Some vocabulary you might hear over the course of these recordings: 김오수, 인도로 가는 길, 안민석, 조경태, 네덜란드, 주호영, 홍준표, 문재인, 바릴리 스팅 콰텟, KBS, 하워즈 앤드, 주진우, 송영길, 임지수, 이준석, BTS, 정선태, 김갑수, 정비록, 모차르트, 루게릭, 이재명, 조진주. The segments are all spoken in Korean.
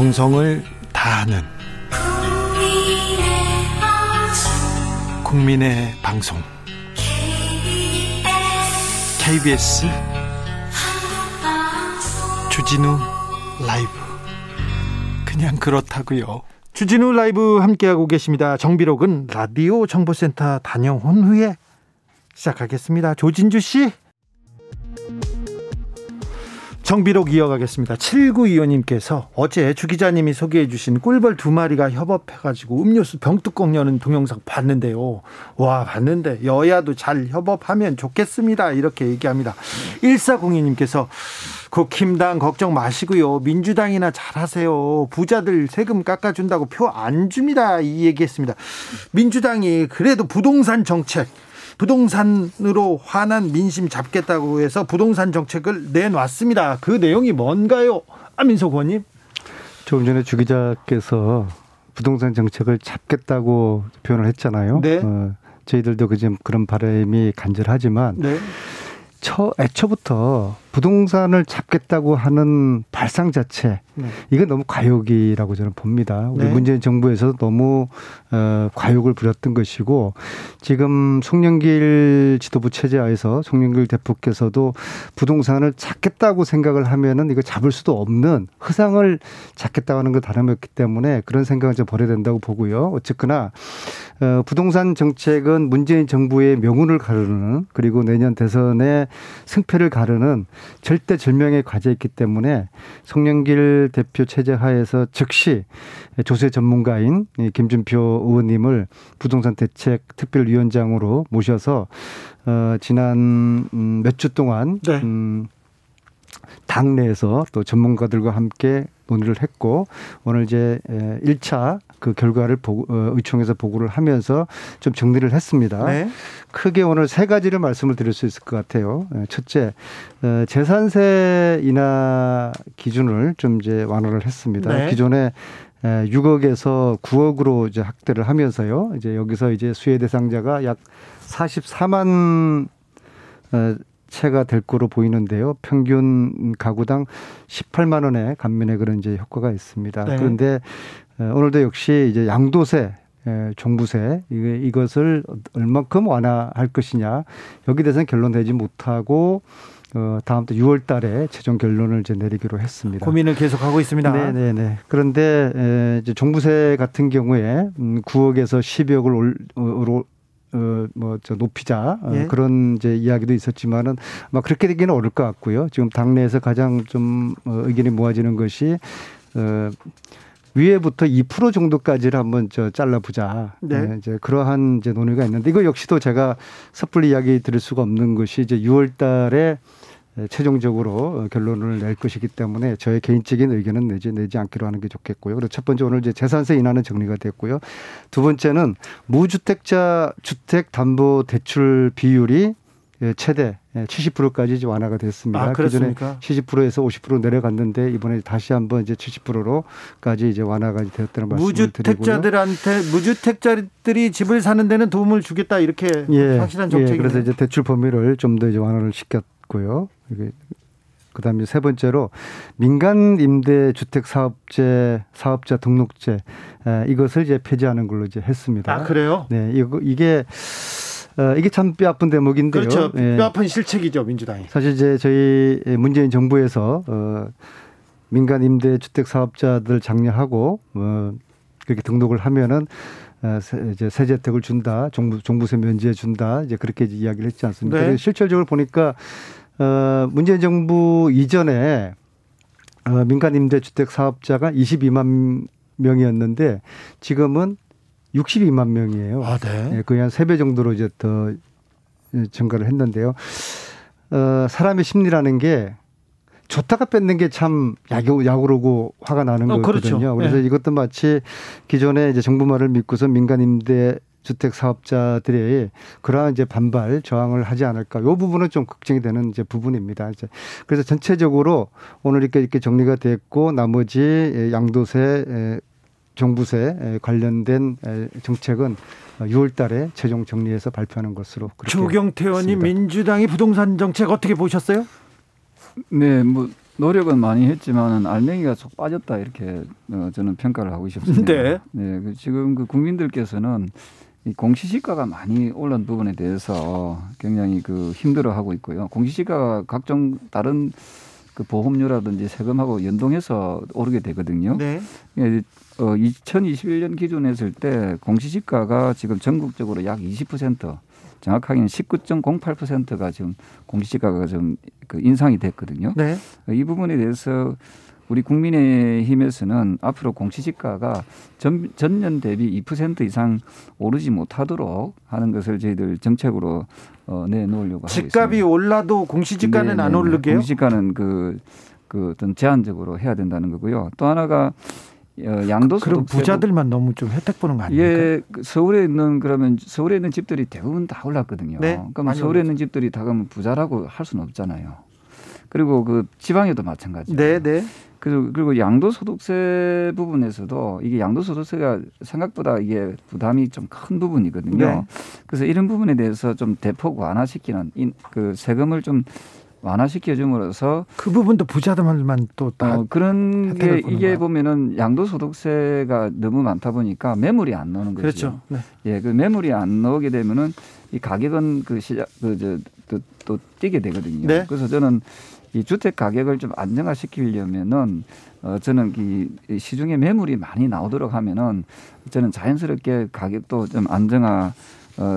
정성을 다하는 국민의 방송 KBS 주진우 라이브, 그냥 그렇다고요. 주진우 라이브 함께하고 계십니다. 정비록은 라디오 정보센터 다녀온 후에 시작하겠습니다. 조진주 씨, 정비록 이어가겠습니다. 7925님께서 어제 주 기자님이 소개해 주신 꿀벌 두 마리가 협업해가지고 음료수 병뚜껑 여는 동영상 봤는데요. 와, 봤는데 여야도 잘 협업하면 좋겠습니다, 이렇게 얘기합니다. 1402님께서 국힘당 걱정 마시고요, 민주당이나 잘하세요. 부자들 세금 깎아준다고 표 안 줍니다, 이 얘기했습니다. 민주당이 그래도 부동산 정책, 부동산으로 화난 민심 잡겠다고 해서 부동산 정책을 내놨습니다. 그 내용이 뭔가요? 안민석 의원님. 조금 전에 주 기자께서 부동산 정책을 잡겠다고 표현을 했잖아요. 네. 저희들도 그런 바람이 간절하지만 네. 애초부터 부동산을 잡겠다고 하는 발상 자체, 네. 이건 너무 과욕이라고 저는 봅니다. 우리 네. 문재인 정부에서 너무 과욕을 부렸던 것이고, 지금 송영길 지도부 체제하에서 송영길 대표께서도 부동산을 잡겠다고 생각을 하면은 이거 잡을 수도 없는 허상을 잡겠다고 하는 것 다름없기 때문에 그런 생각을 좀 버려야 된다고 보고요. 어쨌거나 부동산 정책은 문재인 정부의 명운을 가르는, 그리고 내년 대선의 승패를 가르는 절대절명의 과제였기 때문에 송영길 대표 체제 하에서 즉시 조세 전문가인 김준표 의원님을 부동산 대책 특별위원장으로 모셔서 지난 몇 주 동안 네. 당내에서 또 전문가들과 함께 논의를 했고, 오늘 이제 1차 그 결과를 의총에서 보고를 하면서 좀 정리를 했습니다. 네. 크게 오늘 세 가지를 말씀을 드릴 수 있을 것 같아요. 첫째, 재산세 인하 기준을 좀 이제 완화를 했습니다. 네. 기존에 6억에서 9억으로 이제 확대를 하면서요. 이제 여기서 이제 수혜 대상자가 약 44만 채가 될 거로 보이는데요. 평균 가구당 18만 원의 감면의 그런 이제 효과가 있습니다. 네. 그런데 오늘도 역시 이제 양도세, 종부세 이것을 얼만큼 완화할 것이냐, 여기 대해서는 결론 내지 못하고 다음 달 6월 달에 최종 결론을 이제 내리기로 했습니다. 고민을 계속하고 있습니다. 네네네. 그런데 이제 종부세 같은 경우에 9억에서 12억으로 높이자 예? 그런 이제 이야기도 있었지만은 막 그렇게 되기는 어려울 것 같고요. 지금 당내에서 가장 좀 의견이 모아지는 것이 위에부터 2% 정도까지를 한번 잘라보자. 네. 네, 이제 그러한 이제 논의가 있는데, 이거 역시도 제가 섣불리 이야기 드릴 수가 없는 것이 이제 6월달에 최종적으로 결론을 낼 것이기 때문에 저의 개인적인 의견은 내지 않기로 하는 게 좋겠고요. 그리고 첫 번째, 오늘 이제 재산세 인하는 정리가 됐고요. 두 번째는 무주택자 주택담보대출 비율이 최대 70%까지 이제 완화가 됐습니다. 아, 그렇습니까? 기존에 70%에서 50% 내려갔는데 이번에 다시 한번 이제 70%로까지 이제 완화가 되었다는 말씀을 드리고요. 무주택자들이 집을 사는 데는 도움을 주겠다, 이렇게 확실한 정책이네요. 그래서 이제 대출 범위를 좀 더 이제 완화를 시켰고요. 그다음에 세 번째로 민간 임대 주택 사업자 등록제 이것을 이제 폐지하는 걸로 이제 했습니다. 아, 그래요? 네, 이게 참 뼈 아픈 대목인데요. 그렇죠. 뼈 아픈 실책이죠, 민주당이. 사실 이제 저희 문재인 정부에서 민간 임대 주택 사업자들 장려하고 그렇게 등록을 하면은 이제 세제 혜택을 준다, 종부세 면제해 준다, 이제 그렇게 이제 이야기를 했지 않습니까? 네. 실질적으로 보니까 문재인 정부 이전에 민간 임대 주택 사업자가 22만 명이었는데 지금은 62만 명이에요. 아, 네. 네, 거의 한 3배 정도로 이제 더 증가를 했는데요. 사람의 심리라는 게 줬다가 뺏는 게 참 약오르고 화가 나는 거거든요. 그렇죠. 그래서 네. 이것도 마치 기존에 이제 정부 말을 믿고서 민간 임대 주택 사업자들이 그러한 이제 반발 저항을 하지 않을까, 이 부분은 좀 걱정이 되는 이제 부분입니다. 이제 그래서 전체적으로 오늘 이렇게 정리가 됐고, 나머지 양도세, 종부세 관련된 정책은 6월 달에 최종 정리해서 발표하는 것으로. 조경태 의원님, 민주당의 부동산 정책 어떻게 보셨어요? 네, 뭐 노력은 많이 했지만 알맹이가 쏙 빠졌다 이렇게 저는 평가를 하고 싶습니다. 네. 네, 지금 그 국민들께서는 이 공시지가가 많이 올른 부분에 대해서 굉장히 그 힘들어하고 있고요. 공시지가가 각종 다른 그 보험료라든지 세금하고 연동해서 오르게 되거든요. 네. 2021년 기준했을 때 공시지가가 지금 전국적으로 약 20%, 정확하게는 19.08%가 지금 공시지가가 좀 그 인상이 됐거든요. 네. 이 부분에 대해서 우리 국민의힘에서는 앞으로 공시지가가 전년 대비 2% 이상 오르지 못하도록 하는 것을 저희들 정책으로 내놓으려고 하고 있습니다. 집값이 올라도 공시지가는 안 오르게요? 공시지가는 그 어떤 제한적으로 해야 된다는 거고요. 또 하나가 양도소득세. 그럼 부자들만 너무 좀 혜택 보는 거 아닙니까? 예, 서울에 있는 그러면 서울에 있는 집들이 대부분 다 올랐거든요. 네? 그럼 서울에 있는 집들이 다 그러면 부자라고 할 수는 없잖아요. 그리고 그 지방에도 마찬가지예요. 네, 네. 그리고 양도소득세 부분에서도 이게 양도소득세가 생각보다 이게 부담이 좀 큰 부분이거든요. 네. 그래서 이런 부분에 대해서 좀 대폭 완화시키는 그 세금을 좀 완화시켜줌으로써 그 부분도 부자들만 또 다 그런 게 이게 보면은 양도소득세가 너무 많다 보니까 매물이 안 나오는 거죠. 그렇죠. 네. 예, 그 매물이 안 나오게 되면은 이 가격은 그 시작 또 뛰게 되거든요. 네. 그래서 저는 이 주택 가격을 좀 안정화시키려면은 저는 이 시중에 매물이 많이 나오도록 하면은 저는 자연스럽게 가격도 좀 안정화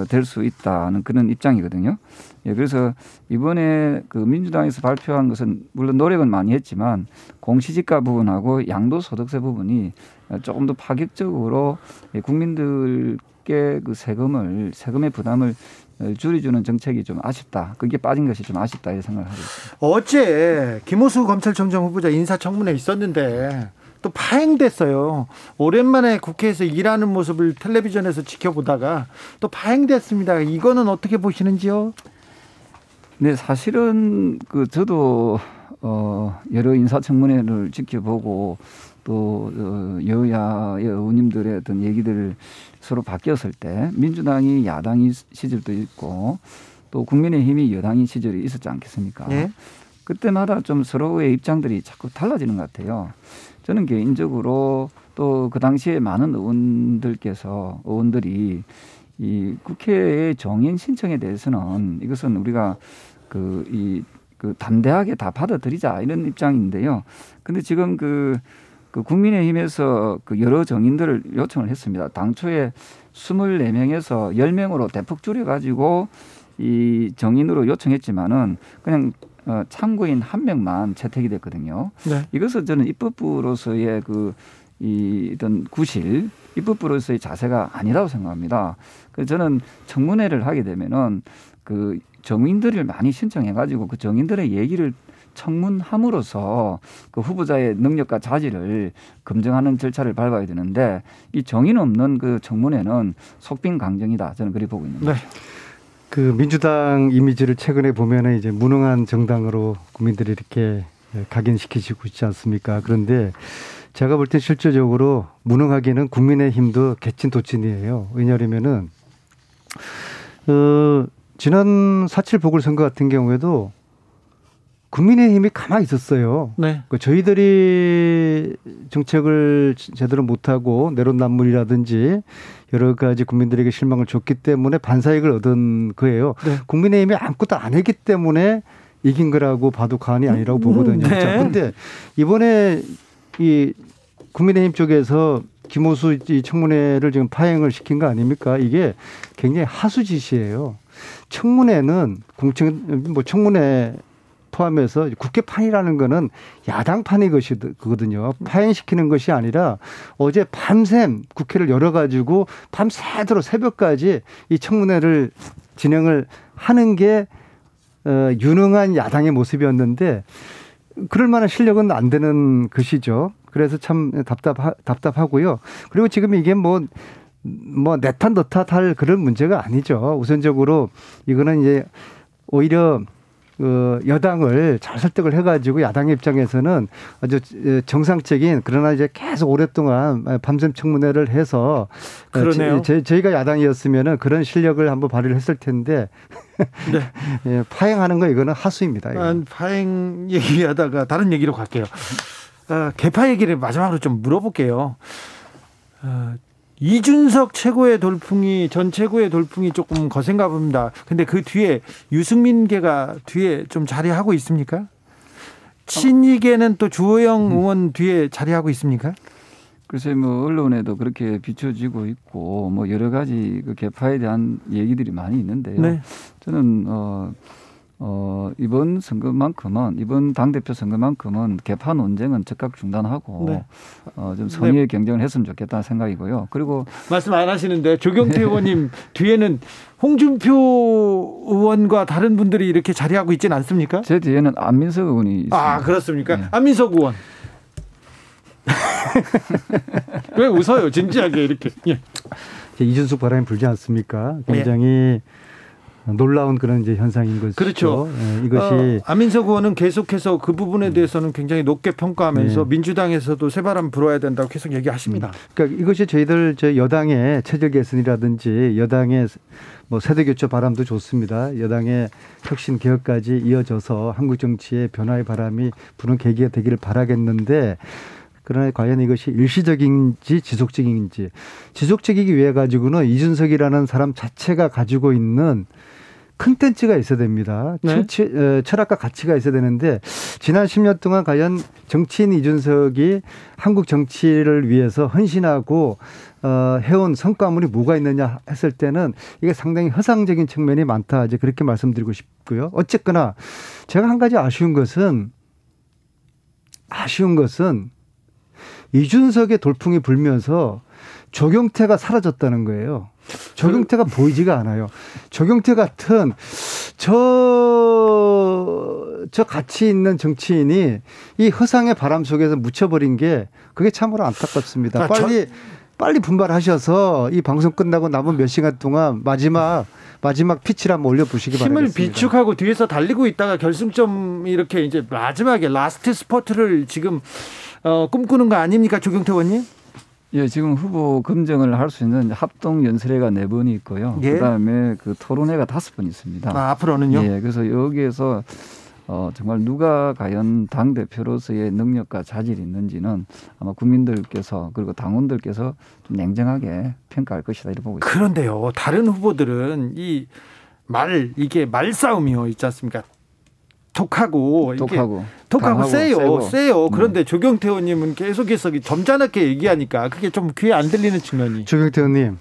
될 수 있다는 그런 입장이거든요. 예, 그래서 이번에 그 민주당에서 발표한 것은 물론 노력은 많이 했지만 공시지가 부분하고 양도소득세 부분이 조금 더 파격적으로 국민들께 그 세금의 부담을 줄여주는 정책이 좀 아쉽다. 그게 빠진 것이 좀 아쉽다 이렇게 생각을 하고 있습니다. 어제 김오수 검찰총장 후보자 인사청문회 있었는데 또 파행됐어요. 오랜만에 국회에서 일하는 모습을 텔레비전에서 지켜보다가 또 파행됐습니다. 이거는 어떻게 보시는지요? 네, 사실은 그 저도 여러 인사청문회를 지켜보고 또 여야의 의원님들의 어떤 얘기들을 서로 바뀌었을 때 민주당이 야당이 시절도 있고 또 국민의힘이 여당이 시절이 있었지 않겠습니까? 네. 그때마다 좀 서로의 입장들이 자꾸 달라지는 것 같아요. 저는 개인적으로 또 그 당시에 많은 의원들이 이 국회의 정인 신청에 대해서는 이것은 우리가 담대하게 다 받아들이자 이런 입장인데요. 근데 지금 그 국민의힘에서 그 여러 정인들을 요청을 했습니다. 당초에 24명에서 10명으로 대폭 줄여가지고 이 정인으로 요청했지만은 그냥 참고인 한 명만 채택이 됐거든요. 네. 이것은 저는 입법부로서의 어떤 구실, 입법부로서의 자세가 아니라고 생각합니다. 그래서 저는 청문회를 하게 되면은 그 정인들을 많이 신청해가지고 그 정인들의 얘기를 청문함으로써 그 후보자의 능력과 자질을 검증하는 절차를 밟아야 되는데 이 정인 없는 그 청문회는 속빈강정이다. 저는 그리 보고 있는 거죠. 네. 그 민주당 이미지를 최근에 보면은 이제 무능한 정당으로 국민들이 이렇게 각인시키시고 있지 않습니까? 그런데 제가 볼 때 실질적으로 무능하기는 국민의힘도 개친도친이에요. 왜냐하면은 지난 4.7 보궐선거 같은 경우에도 국민의힘이 가만히 있었어요. 네. 그러니까 저희들이 정책을 제대로 못하고 내로남불이라든지 여러 가지 국민들에게 실망을 줬기 때문에 반사익을 얻은 거예요. 네. 국민의힘이 아무것도 안 했기 때문에 이긴 거라고 봐도 과언이 아니라고 보거든요. 그런데 네. 이번에 이 국민의힘 쪽에서 김오수 이 청문회를 지금 파행을 시킨 거 아닙니까? 이게 굉장히 하수짓이에요. 청문회는 청문회 포함해서 국회판이라는 거는 야당판의 것이거든요. 파행시키는 것이 아니라 어제 밤샘 국회를 열어가지고 밤새도록 새벽까지 이 청문회를 진행을 하는 게 유능한 야당의 모습이었는데 그럴 만한 실력은 안 되는 것이죠. 그래서 참 답답하고요. 그리고 지금 이게 뭐 내 탓 너 탓 할 그런 문제가 아니죠. 우선적으로 이거는 이제 오히려 그 여당을 잘 설득을 해가지고 야당 입장에서는 아주 정상적인, 그러나 이제 계속 오랫동안 밤샘 청문회를 해서 저희가 야당이었으면은 그런 실력을 한번 발휘를 했을 텐데 네. 예, 파행하는 거 이거는 하수입니다. 이거는. 파행 얘기하다가 다른 얘기로 갈게요. 개파 얘기를 마지막으로 좀 물어볼게요. 이준석 최고의 돌풍이, 전 최고의 돌풍이 조금 거센가 봅니다. 근데 그 뒤에 유승민계가 뒤에 좀 자리하고 있습니까? 친이계는 또 주호영 의원 뒤에 자리하고 있습니까? 글쎄 뭐 언론에도 그렇게 비춰지고 있고 뭐 여러 가지 그 개파에 대한 얘기들이 많이 있는데요. 네. 저는 이번 선거만큼은, 이번 당대표 선거만큼은 개파 논쟁은 즉각 중단하고 네. 좀 선의의 네. 경쟁을 했으면 좋겠다는 생각이고요. 그리고 말씀 안 하시는데 조경태 의원님 뒤에는 홍준표 의원과 다른 분들이 이렇게 자리하고 있지는 않습니까? 제 뒤에는 안민석 의원이 있습니다. 아, 그렇습니까? 네. 안민석 의원. 왜 웃어요? 진지하게 이렇게. 예. 이준석 바람이 불지 않습니까? 굉장히. 네. 놀라운 그런 이제 현상인 것이죠. 그렇죠. 네, 이것이 안민석 의원은 계속해서 그 부분에 대해서는 굉장히 높게 평가하면서 네. 민주당에서도 새바람 불어야 된다고 계속 얘기하십니다. 그러니까 이것이 저희들 여당의 체질 개선이라든지 여당의 뭐 세대 교체 바람도 좋습니다. 여당의 혁신 개혁까지 이어져서 한국 정치의 변화의 바람이 부는 계기가 되기를 바라겠는데. 그러나 과연 이것이 일시적인지 지속적인지, 지속적이기 위해 가지고는 이준석이라는 사람 자체가 가지고 있는 컨텐츠가 있어야 됩니다. 네. 철학과 가치가 있어야 되는데 지난 10년 동안 과연 정치인 이준석이 한국 정치를 위해서 헌신하고 해온 성과물이 뭐가 있느냐 했을 때는 이게 상당히 허상적인 측면이 많다. 이제 그렇게 말씀드리고 싶고요. 어쨌거나 제가 한 가지 아쉬운 것은 이준석의 돌풍이 불면서 조경태가 사라졌다는 거예요. 조경태가 보이지가 않아요. 조경태 같은 저 가치 있는 정치인이 이 허상의 바람 속에서 묻혀버린 게 그게 참으로 안타깝습니다. 빨리 분발하셔서 이 방송 끝나고 남은 몇 시간 동안 마지막 피치를 한번 올려보시기 힘을 바라겠습니다. 힘을 비축하고 뒤에서 달리고 있다가 결승점 이렇게 이제 마지막에 라스트 스퍼트를 지금 꿈꾸는 거 아닙니까, 조경태 의원님? 예, 지금 후보 검증을 할 수 있는 합동 연설회가 4번이 있고요. 예? 그다음에 그 토론회가 5번 있습니다. 아, 앞으로는요? 예, 그래서 여기에서 정말 누가 과연 당 대표로서의 능력과 자질이 있는지는 아마 국민들께서 그리고 당원들께서 좀 냉정하게 평가할 것이다 이렇게 보고 있습니다. 그런데요, 다른 후보들은 이게 말싸움이요, 있지 않습니까? 독하고 세요. 그런데 네. 조경태 의원님은 계속해서 점잖게 얘기하니까 그게 좀 귀에 안 들리는 측면이. 조경태 의원님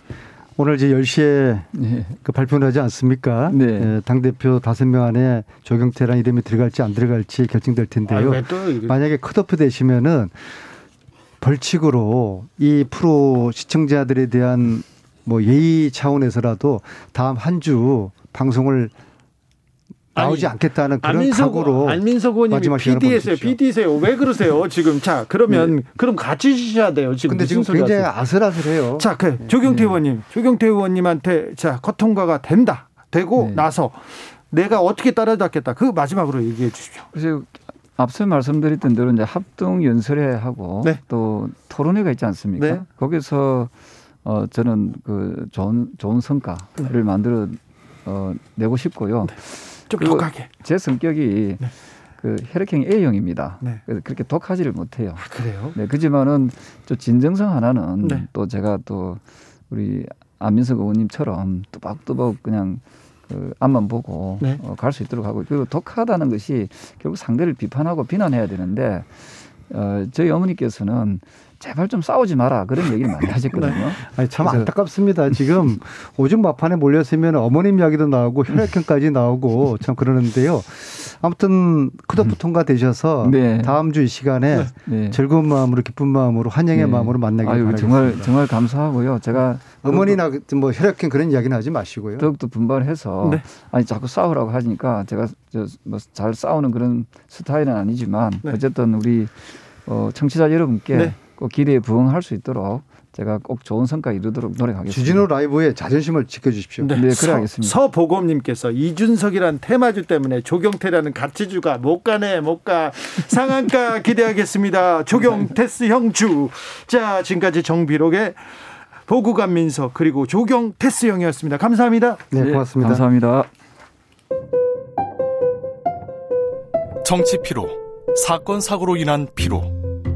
오늘 이제 10시에 네. 그 발표를 하지 않습니까? 네. 예, 당대표 5명 안에 조경태라는 이름이 들어갈지 안 들어갈지 결정될 텐데요. 만약에 컷오프 되시면은 벌칙으로 이 프로 시청자들에 대한 뭐 예의 차원에서라도 다음 한 주 방송을 나오지 않겠다는 그런 각오로. 안민석 의원님이 BTS예요. 왜 그러세요 지금? 자, 그러면 네. 그럼 같이 주셔야 돼요 지금. 근데 지금 굉장히 아슬아슬해요. 자, 그 조경태 의원님, 조경태 의원님한테 자 커통과가 되고 네. 나서 내가 어떻게 따라잡겠다. 그 마지막으로 얘기해 주십시오. 그래서 앞서 말씀드렸던 대로 이제 합동 연설회하고 네. 또 토론회가 있지 않습니까? 네. 거기서 저는 그 좋은 성과를 네. 만들어 내고 싶고요. 네. 제 성격이 네. 그 혈액형 A형입니다. 네. 그래서 그렇게 독하지를 못해요. 아, 그래요? 네, 그렇지만은 또 진정성 하나는 네. 또 제가 또 우리 안민석 의원님처럼 또박또박 그냥 그 앞만 보고 네. 갈 수 있도록 하고, 그리고 독하다는 것이 결국 상대를 비판하고 비난해야 되는데 저희 어머니께서는 제발 좀 싸우지 마라 그런 얘기를 많이 하셨거든요. 네. 아니, 참 안타깝습니다. 지금 오줌 마판에 몰렸으면 어머님 이야기도 나오고 혈액형까지 나오고 참 그러는데요. 아무튼 컷오프 통과되셔서 네. 다음 주 이 시간에 네. 즐거운 마음으로 기쁜 마음으로 환영의 네. 마음으로 만나길 바랍니다. 정말 감사하고요. 제가 어머니나 뭐 혈액형 그런 이야기는 하지 마시고요. 더욱더 분발해서 네. 아니 자꾸 싸우라고 하니까 제가 뭐 잘 싸우는 그런 스타일은 아니지만 네. 어쨌든 우리 청취자 여러분께 네. 기대에 부응할 수 있도록 제가 꼭 좋은 성과 이루도록 노력하겠습니다. 주진우 라이브의 자존심을 지켜주십시오. 네, 그래야겠습니다. 서보검님께서 이준석이란 테마주 때문에 조경태라는 가치주가 못 가네, 못 가. 상한가 기대하겠습니다. 조경태스 형주. 자, 지금까지 정비록의 보구간 민석 그리고 조경태스 형이었습니다. 감사합니다. 네, 고맙습니다. 네, 감사합니다. 정치 피로, 사건 사고로 인한 피로,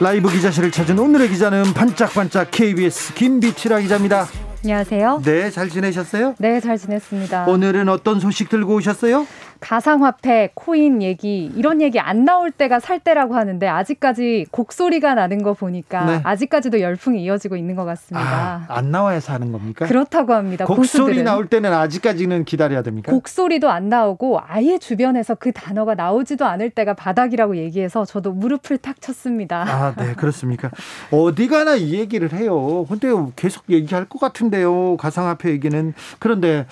라이브 기자실을 찾은 오늘의 기자는 반짝반짝 KBS 김비치라 기자입니다. 안녕하세요. 네, 잘 지내셨어요? 네, 잘 지냈습니다. 오늘은 어떤 소식 들고 오셨어요? 가상화폐, 코인 얘기, 이런 얘기 안 나올 때가 살 때라고 하는데 아직까지 곡소리가 나는 거 보니까 네. 아직까지도 열풍이 이어지고 있는 것 같습니다. 아, 안 나와야 사는 겁니까? 그렇다고 합니다. 곡소리 고수들은. 나올 때는 아직까지는 기다려야 됩니까? 곡소리도 안 나오고 아예 주변에서 그 단어가 나오지도 않을 때가 바닥이라고 얘기해서 저도 무릎을 탁 쳤습니다. 아, 네, 그렇습니까? 어디 가나 이 얘기를 해요. 근데 계속 얘기할 것 같은데요. 가상화폐 얘기는. 그런데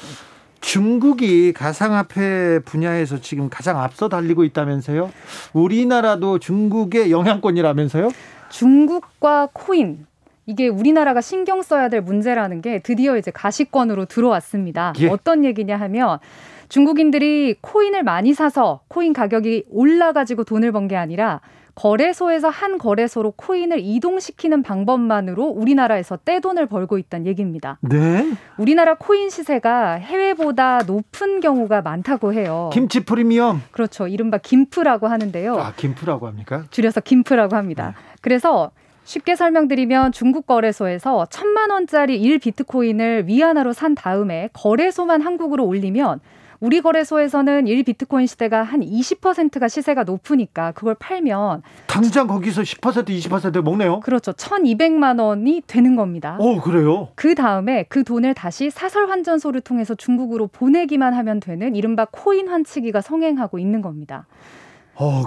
중국이 가상화폐 분야에서 지금 가장 앞서 달리고 있다면서요? 우리나라도 중국의 영향권이라면서요? 중국과 코인. 이게 우리나라가 신경 써야 될 문제라는 게 드디어 이제 가시권으로 들어왔습니다. 예. 어떤 얘기냐 하면 중국인들이 코인을 많이 사서 코인 가격이 올라가지고 돈을 번 게 아니라 거래소에서 한 거래소로 코인을 이동시키는 방법만으로 우리나라에서 떼돈을 벌고 있다는 얘기입니다. 네. 우리나라 코인 시세가 해외보다 높은 경우가 많다고 해요. 김치 프리미엄. 그렇죠. 이른바 김프라고 하는데요. 아, 김프라고 합니까? 줄여서 김프라고 합니다. 네. 그래서 쉽게 설명드리면 중국 거래소에서 1,000만 원짜리 1비트코인을 위안화로 산 다음에 거래소만 한국으로 올리면 우리 거래소에서는 1비트코인 시대가 한 20%가 시세가 높으니까 그걸 팔면 당장 거기서 10%, 20% 먹네요. 그렇죠. 1,200만 원이 되는 겁니다. 오, 그래요? 그다음에 그 돈을 다시 사설 환전소를 통해서 중국으로 보내기만 하면 되는 이른바 코인 환치기가 성행하고 있는 겁니다.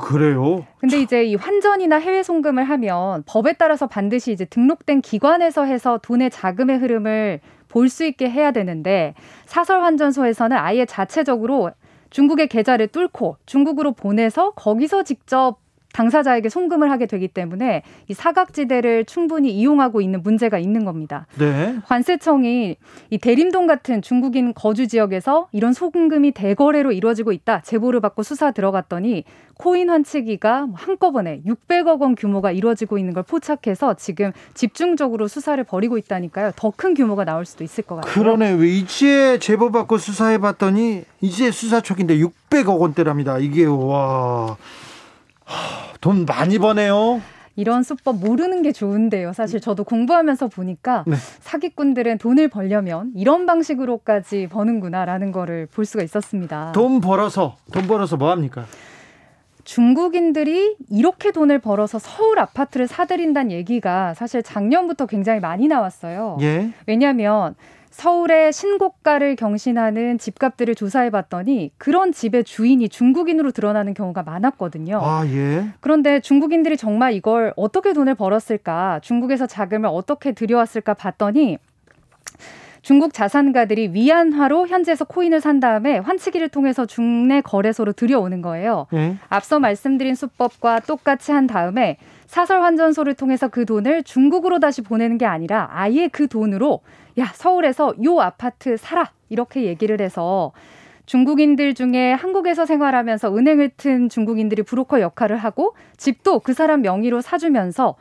그래요? 근데 이제 이 환전이나 해외 송금을 하면 법에 따라서 반드시 이제 등록된 기관에서 해서 돈의 자금의 흐름을 볼 수 있게 해야 되는데 사설 환전소에서는 아예 자체적으로 중국의 계좌를 뚫고 중국으로 보내서 거기서 직접 당사자에게 송금을 하게 되기 때문에 이 사각지대를 충분히 이용하고 있는 문제가 있는 겁니다. 네. 관세청이 이 대림동 같은 중국인 거주 지역에서 이런 송금이 대거래로 이루어지고 있다 제보를 받고 수사 들어갔더니 코인 환치기가 한꺼번에 600억 원 규모가 이루어지고 있는 걸 포착해서 지금 집중적으로 수사를 벌이고 있다니까요. 더 큰 규모가 나올 수도 있을 것 같아요. 그러네. 왜 이제 제보받고 수사해봤더니 이제 수사 초기인데 600억 원대랍니다. 이게 와... 돈 많이 버네요. 이런 수법 모르는 게 좋은데요. 사실 저도 공부하면서 보니까 네. 사기꾼들은 돈을 벌려면 이런 방식으로까지 버는구나라는 거를 볼 수가 있었습니다. 돈 벌어서 뭐 합니까? 중국인들이 이렇게 돈을 벌어서 서울 아파트를 사들인다는 얘기가 사실 작년부터 굉장히 많이 나왔어요. 예. 왜냐하면 서울의 신고가를 경신하는 집값들을 조사해봤더니 그런 집의 주인이 중국인으로 드러나는 경우가 많았거든요. 아, 예. 그런데 중국인들이 정말 이걸 어떻게 돈을 벌었을까, 중국에서 자금을 어떻게 들여왔을까 봤더니 중국 자산가들이 위안화로 현지에서 코인을 산 다음에 환치기를 통해서 중내 거래소로 들여오는 거예요. 예. 앞서 말씀드린 수법과 똑같이 한 다음에 사설 환전소를 통해서 그 돈을 중국으로 다시 보내는 게 아니라 아예 그 돈으로 야, 서울에서 요 아파트 사라 이렇게 얘기를 해서 중국인들 중에 한국에서 생활하면서 은행을 튼 중국인들이 브로커 역할을 하고 집도 그 사람 명의로 사주면서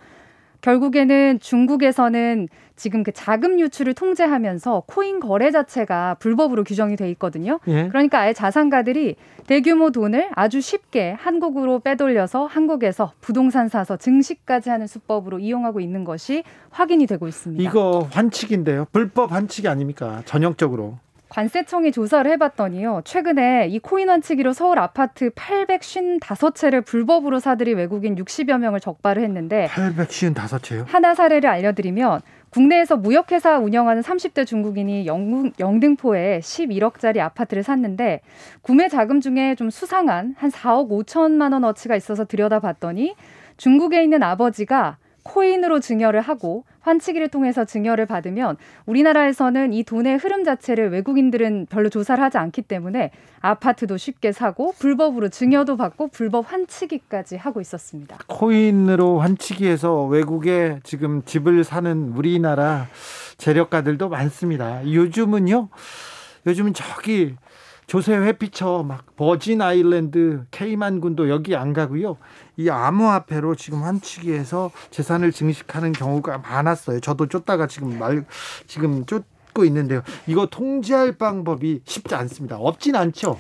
결국에는 중국에서는 지금 그 자금 유출을 통제하면서 코인 거래 자체가 불법으로 규정이 돼 있거든요. 예. 그러니까 아예 자산가들이 대규모 돈을 아주 쉽게 한국으로 빼돌려서 한국에서 부동산 사서 증시까지 하는 수법으로 이용하고 있는 것이 확인이 되고 있습니다. 이거 환치기인데요. 불법 환치기 아닙니까? 전형적으로. 관세청이 조사를 해봤더니요. 최근에 이 코인 환치기로 서울 아파트 855채를 불법으로 사들인 외국인 60여 명을 적발을 했는데 855채요? 하나 사례를 알려드리면 국내에서 무역회사 운영하는 30대 중국인이 영등포에 11억짜리 아파트를 샀는데 구매 자금 중에 좀 수상한 한 4억 5천만 원 어치가 있어서 들여다봤더니 중국에 있는 아버지가 코인으로 증여를 하고 환치기를 통해서 증여를 받으면 우리나라에서는 이 돈의 흐름 자체를 외국인들은 별로 조사를 하지 않기 때문에 아파트도 쉽게 사고 불법으로 증여도 받고 불법 환치기까지 하고 있었습니다. 코인으로 환치기해서 외국에 지금 집을 사는 우리나라 재력가들도 많습니다. 요즘은 저기 조세 회피처 막 버진 아일랜드, 케이만군도 여기 안 가고요. 이 암호화폐로 지금 환치기해서 재산을 증식하는 경우가 많았어요. 저도 쫓다가 지금 쫓고 있는데요. 이거 통제할 방법이 쉽지 않습니다. 없진 않죠.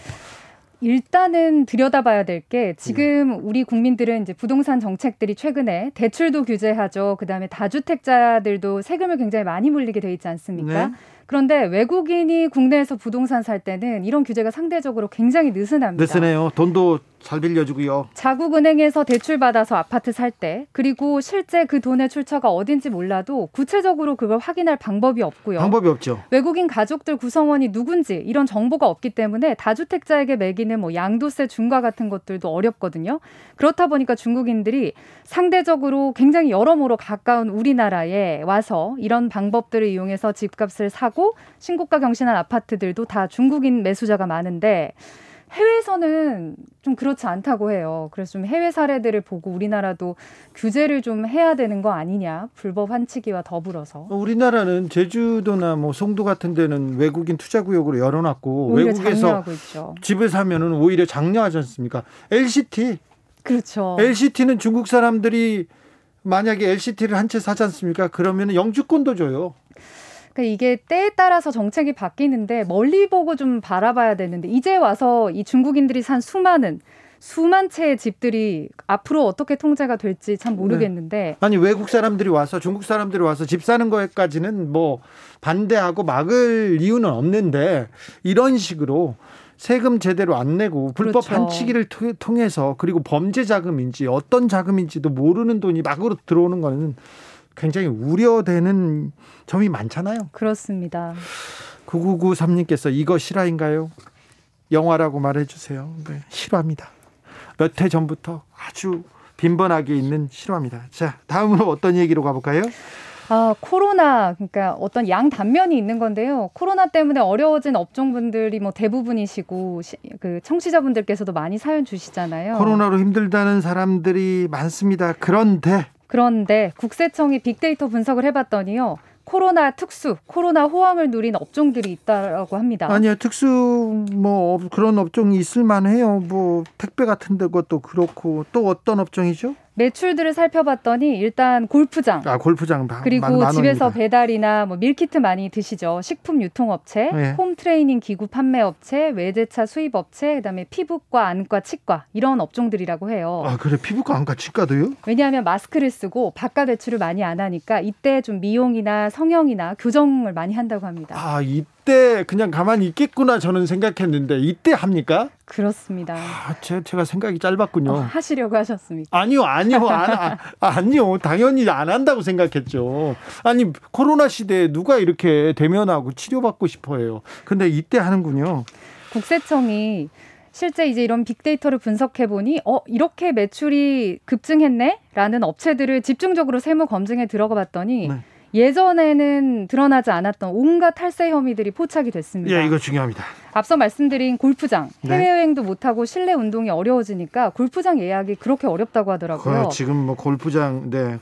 일단은 들여다봐야 될 게 지금 우리 국민들은 이제 부동산 정책들이 최근에 대출도 규제하죠. 그다음에 다주택자들도 세금을 굉장히 많이 물리게 돼 있지 않습니까? 네. 그런데 외국인이 국내에서 부동산 살 때는 이런 규제가 상대적으로 굉장히 느슨합니다. 느슨해요. 돈도 잘 빌려주고요. 자국은행에서 대출받아서 아파트 살 때 그리고 실제 그 돈의 출처가 어딘지 몰라도 구체적으로 그걸 확인할 방법이 없고요. 방법이 없죠. 외국인 가족들 구성원이 누군지 이런 정보가 없기 때문에 다주택자에게 매기는 뭐 양도세 중과 같은 것들도 어렵거든요. 그렇다 보니까 중국인들이 상대적으로 굉장히 여러모로 가까운 우리나라에 와서 이런 방법들을 이용해서 집값을 사고 신고가 경신한 아파트들도 다 중국인 매수자가 많은데 해외에서는 좀 그렇지 않다고 해요. 그래서 좀 해외 사례들을 보고 우리나라도 규제를 좀 해야 되는 거 아니냐. 불법 환치기와 더불어서. 우리나라는 제주도나 뭐 송도 같은 데는 외국인 투자구역으로 열어놨고 외국에서 집을 사면은 오히려 장려하지 않습니까? LCT. 그렇죠. LCT는 중국 사람들이 만약에 LCT를 한 채 사지 않습니까? 그러면 영주권도 줘요. 이게 때에 따라서 정책이 바뀌는데 멀리 보고 좀 바라봐야 되는데 이제 와서 이 중국인들이 산 수만 채의 집들이 앞으로 어떻게 통제가 될지 참 모르겠는데. 네. 아니 외국 사람들이 와서 중국 사람들이 와서 집 사는 거에까지는 뭐 반대하고 막을 이유는 없는데 이런 식으로 세금 제대로 안 내고 불법 그렇죠. 환치기를 통해서 그리고 범죄 자금인지 어떤 자금인지도 모르는 돈이 막으로 들어오는 거는 굉장히 우려되는 점이 많잖아요. 그렇습니다. 9993님께서 이거 실화인가요? 영화라고 말해주세요. 네, 실화입니다. 몇 해 전부터 아주 빈번하게 있는 실화입니다. 자, 다음으로 어떤 얘기로 가볼까요? 코로나, 그러니까 어떤 양 단면이 있는 건데요. 코로나 때문에 어려워진 업종분들이 뭐 대부분이시고 그 청취자분들께서도 많이 사연 주시잖아요. 코로나로 힘들다는 사람들이 많습니다. 그런데 국세청이 빅데이터 분석을 해봤더니요. 코로나 특수, 코로나 호황을 누린 업종들이 있다고 합니다. 아니요. 특수 뭐 그런 업종이 있을 만해요. 뭐 택배 같은 데 것도 그렇고 또 어떤 업종이죠? 매출들을 살펴봤더니 일단 골프장. 골프장. 그리고 집에서 배달이나 뭐 밀키트 많이 드시죠. 식품 유통업체, 네. 홈 트레이닝 기구 판매업체, 외제차 수입업체, 그다음에 피부과, 안과, 치과 이런 업종들이라고 해요. 그래 피부과, 안과, 치과도요? 왜냐하면 마스크를 쓰고 바깥 외출을 많이 안 하니까 이때 좀 미용이나 성형이나 교정을 많이 한다고 합니다. 이때 그냥 가만히 있겠구나 저는 생각했는데 이때 합니까? 그렇습니다. 제가 생각이 짧았군요. 하시려고 하셨습니까? 아니요. 당연히 안 한다고 생각했죠. 아니 코로나 시대에 누가 이렇게 대면하고 치료받고 싶어해요. 근데 이때 하는군요. 국세청이 실제 이제 이런 빅데이터를 분석해보니 이렇게 매출이 급증했네? 라는 업체들을 집중적으로 세무 검증에 들어가 봤더니 네. 예전에는 드러나지 않았던 온갖 탈세 혐의들이 포착이 됐습니다. 예, 이거 중요합니다. 앞서 말씀드린 골프장, 해외여행도 못하고 실내 운동이 어려워지니까 골프장 예약이 그렇게 어렵다고 하더라고요. 지금 뭐 골프장, 네,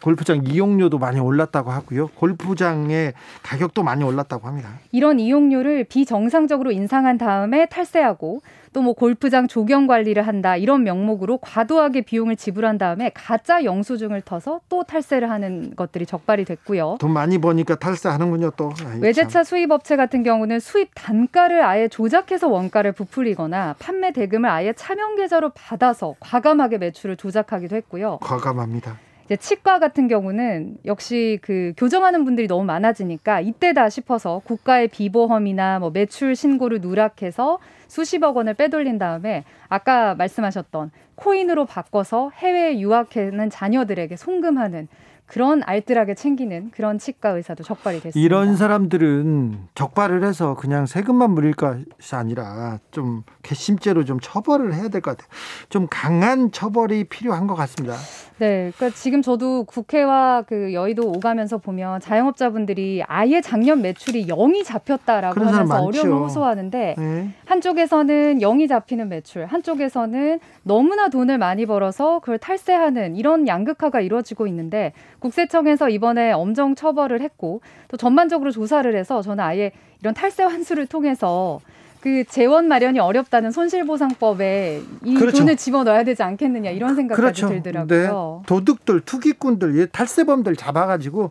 골프장 이용료도 많이 올랐다고 하고요. 골프장의 가격도 많이 올랐다고 합니다. 이런 이용료를 비정상적으로 인상한 다음에 탈세하고 또 뭐 골프장 조경 관리를 한다 이런 명목으로 과도하게 비용을 지불한 다음에 가짜 영수증을 터서 또 탈세를 하는 것들이 적발이 됐고요. 돈 많이 버니까 탈세하는군요 또. 외제차 수입업체 같은 경우는 수입 단가를 아예 조작해서 원가를 부풀리거나 판매 대금을 아예 차명 계좌로 받아서 과감하게 매출을 조작하기도 했고요. 과감합니다. 이제 치과 같은 경우는 역시 그 교정하는 분들이 너무 많아지니까 이때다 싶어서 국가의 비보험이나 뭐 매출 신고를 누락해서 수십억 원을 빼돌린 다음에 아까 말씀하셨던 코인으로 바꿔서 해외에 유학하는 자녀들에게 송금하는 그런 알뜰하게 챙기는 그런 치과 의사도 적발이 됐습니다. 이런 사람들은 적발을 해서 그냥 세금만 물릴 것이 아니라 좀 괘씸죄로 좀 처벌을 해야 될 것 같아요. 좀 강한 처벌이 필요한 것 같습니다. 네, 그러니까 지금 저도 국회와 그 여의도 오가면서 보면 자영업자분들이 아예 작년 매출이 0이 잡혔다라고 하면서 어려움을 호소하는데 네. 한쪽에서는 0이 잡히는 매출, 한쪽에서는 너무나 돈을 많이 벌어서 그걸 탈세하는 이런 양극화가 이루어지고 있는데 국세청에서 이번에 엄정 처벌을 했고 또 전반적으로 조사를 해서 저는 아예 이런 탈세 환수를 통해서 그 재원 마련이 어렵다는 손실보상법에 이 그렇죠. 돈을 집어넣어야 되지 않겠느냐 이런 생각까지 그렇죠. 들더라고요. 네. 도둑들, 투기꾼들, 탈세범들 잡아가지고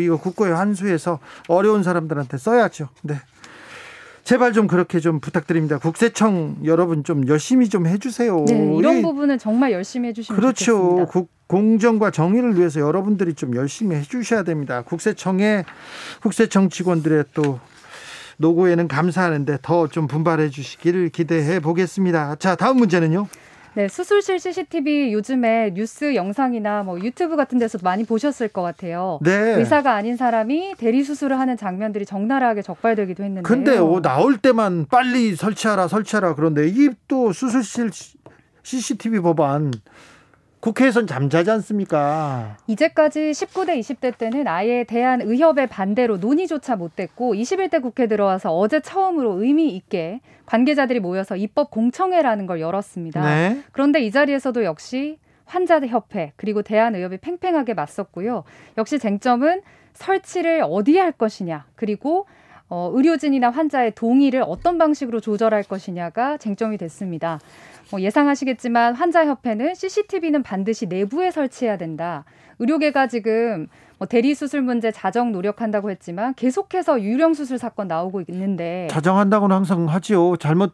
이거 국고에 환수해서 어려운 사람들한테 써야죠. 네. 제발 좀 그렇게 좀 부탁드립니다. 국세청 여러분 좀 열심히 좀 해주세요. 네, 이런 부분은 정말 열심히 해주시면 그렇죠. 좋겠습니다. 그렇죠. 공정과 정의를 위해서 여러분들이 좀 열심히 해주셔야 됩니다. 국세청 직원들의 또 노고에는 감사하는데 더 좀 분발해 주시기를 기대해 보겠습니다. 자, 다음 문제는요. 네, 수술실 CCTV 요즘에 뉴스 영상이나 뭐 유튜브 같은 데서도 많이 보셨을 것 같아요. 네. 의사가 아닌 사람이 대리 수술을 하는 장면들이 적나라하게 적발되기도 했는데요. 근데 나올 때만 빨리 설치하라 그런데 이 또 수술실 CCTV 법안 국회에선 잠자지 않습니까? 이제까지 19대, 20대 때는 아예 대한의협의 반대로 논의조차 못됐고 21대 국회 들어와서 어제 처음으로 의미 있게 관계자들이 모여서 입법 공청회라는 걸 열었습니다. 네. 그런데 이 자리에서도 역시 환자협회 그리고 대한의협이 팽팽하게 맞섰고요. 역시 쟁점은 설치를 어디에 할 것이냐 그리고 의료진이나 환자의 동의를 어떤 방식으로 조절할 것이냐가 쟁점이 됐습니다. 예상하시겠지만 환자협회는 CCTV는 반드시 내부에 설치해야 된다. 의료계가 지금 대리수술 문제 자정 노력한다고 했지만 계속해서 유령수술 사건 나오고 있는데 자정한다고는 항상 하지요. 잘못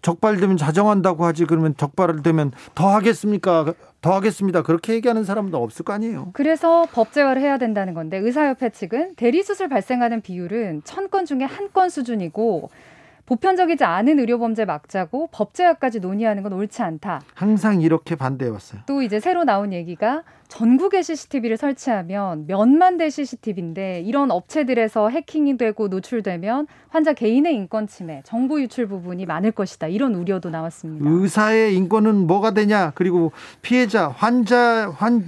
적발되면 자정한다고 하지 그러면 적발되면 더 하겠습니까? 더 하겠습니다. 그렇게 얘기하는 사람도 없을 거 아니에요. 그래서 법제화를 해야 된다는 건데 의사협회 측은 대리수술 발생하는 비율은 1,000건 중에 1건 수준이고 보편적이지 않은 의료범죄 막자고 법제화까지 논의하는 건 옳지 않다. 항상 이렇게 반대해왔어요. 또 이제 새로 나온 얘기가 전국에 CCTV를 설치하면 몇만 대 CCTV인데 이런 업체들에서 해킹이 되고 노출되면 환자 개인의 인권 침해, 정보 유출 부분이 많을 것이다. 이런 우려도 나왔습니다. 의사의 인권은 뭐가 되냐. 그리고 피해자,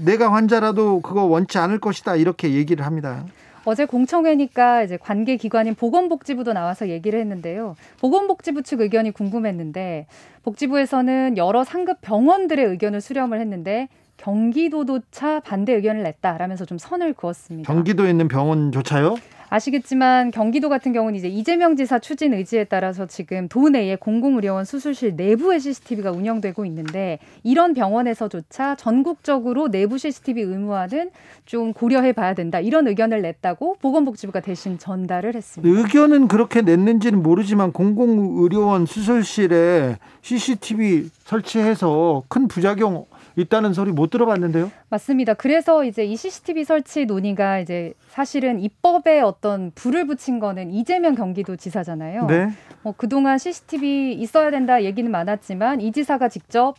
내가 환자라도 그거 원치 않을 것이다. 이렇게 얘기를 합니다. 어제 공청회니까 이제 관계 기관인 보건복지부도 나와서 얘기를 했는데요. 보건복지부 측 의견이 궁금했는데 복지부에서는 여러 상급 병원들의 의견을 수렴을 했는데 경기도조차 반대 의견을 냈다라면서 좀 선을 그었습니다. 경기도에 있는 병원조차요? 아시겠지만 경기도 같은 경우는 이제 이재명 지사 추진 의지에 따라서 지금 도 내에 공공의료원 수술실 내부의 CCTV가 운영되고 있는데 이런 병원에서조차 전국적으로 내부 CCTV 의무화는 좀 고려해봐야 된다. 이런 의견을 냈다고 보건복지부가 대신 전달을 했습니다. 의견은 그렇게 냈는지는 모르지만 공공의료원 수술실에 CCTV 설치해서 큰 부작용 있다는 소리 못 들어봤는데요. 맞습니다. 그래서 이제 이 CCTV 설치 논의가 이제 사실은 입법에 어떤 불을 붙인 거는 이재명 경기도지사잖아요. 네. 그동안 CCTV 있어야 된다 얘기는 많았지만 이 지사가 직접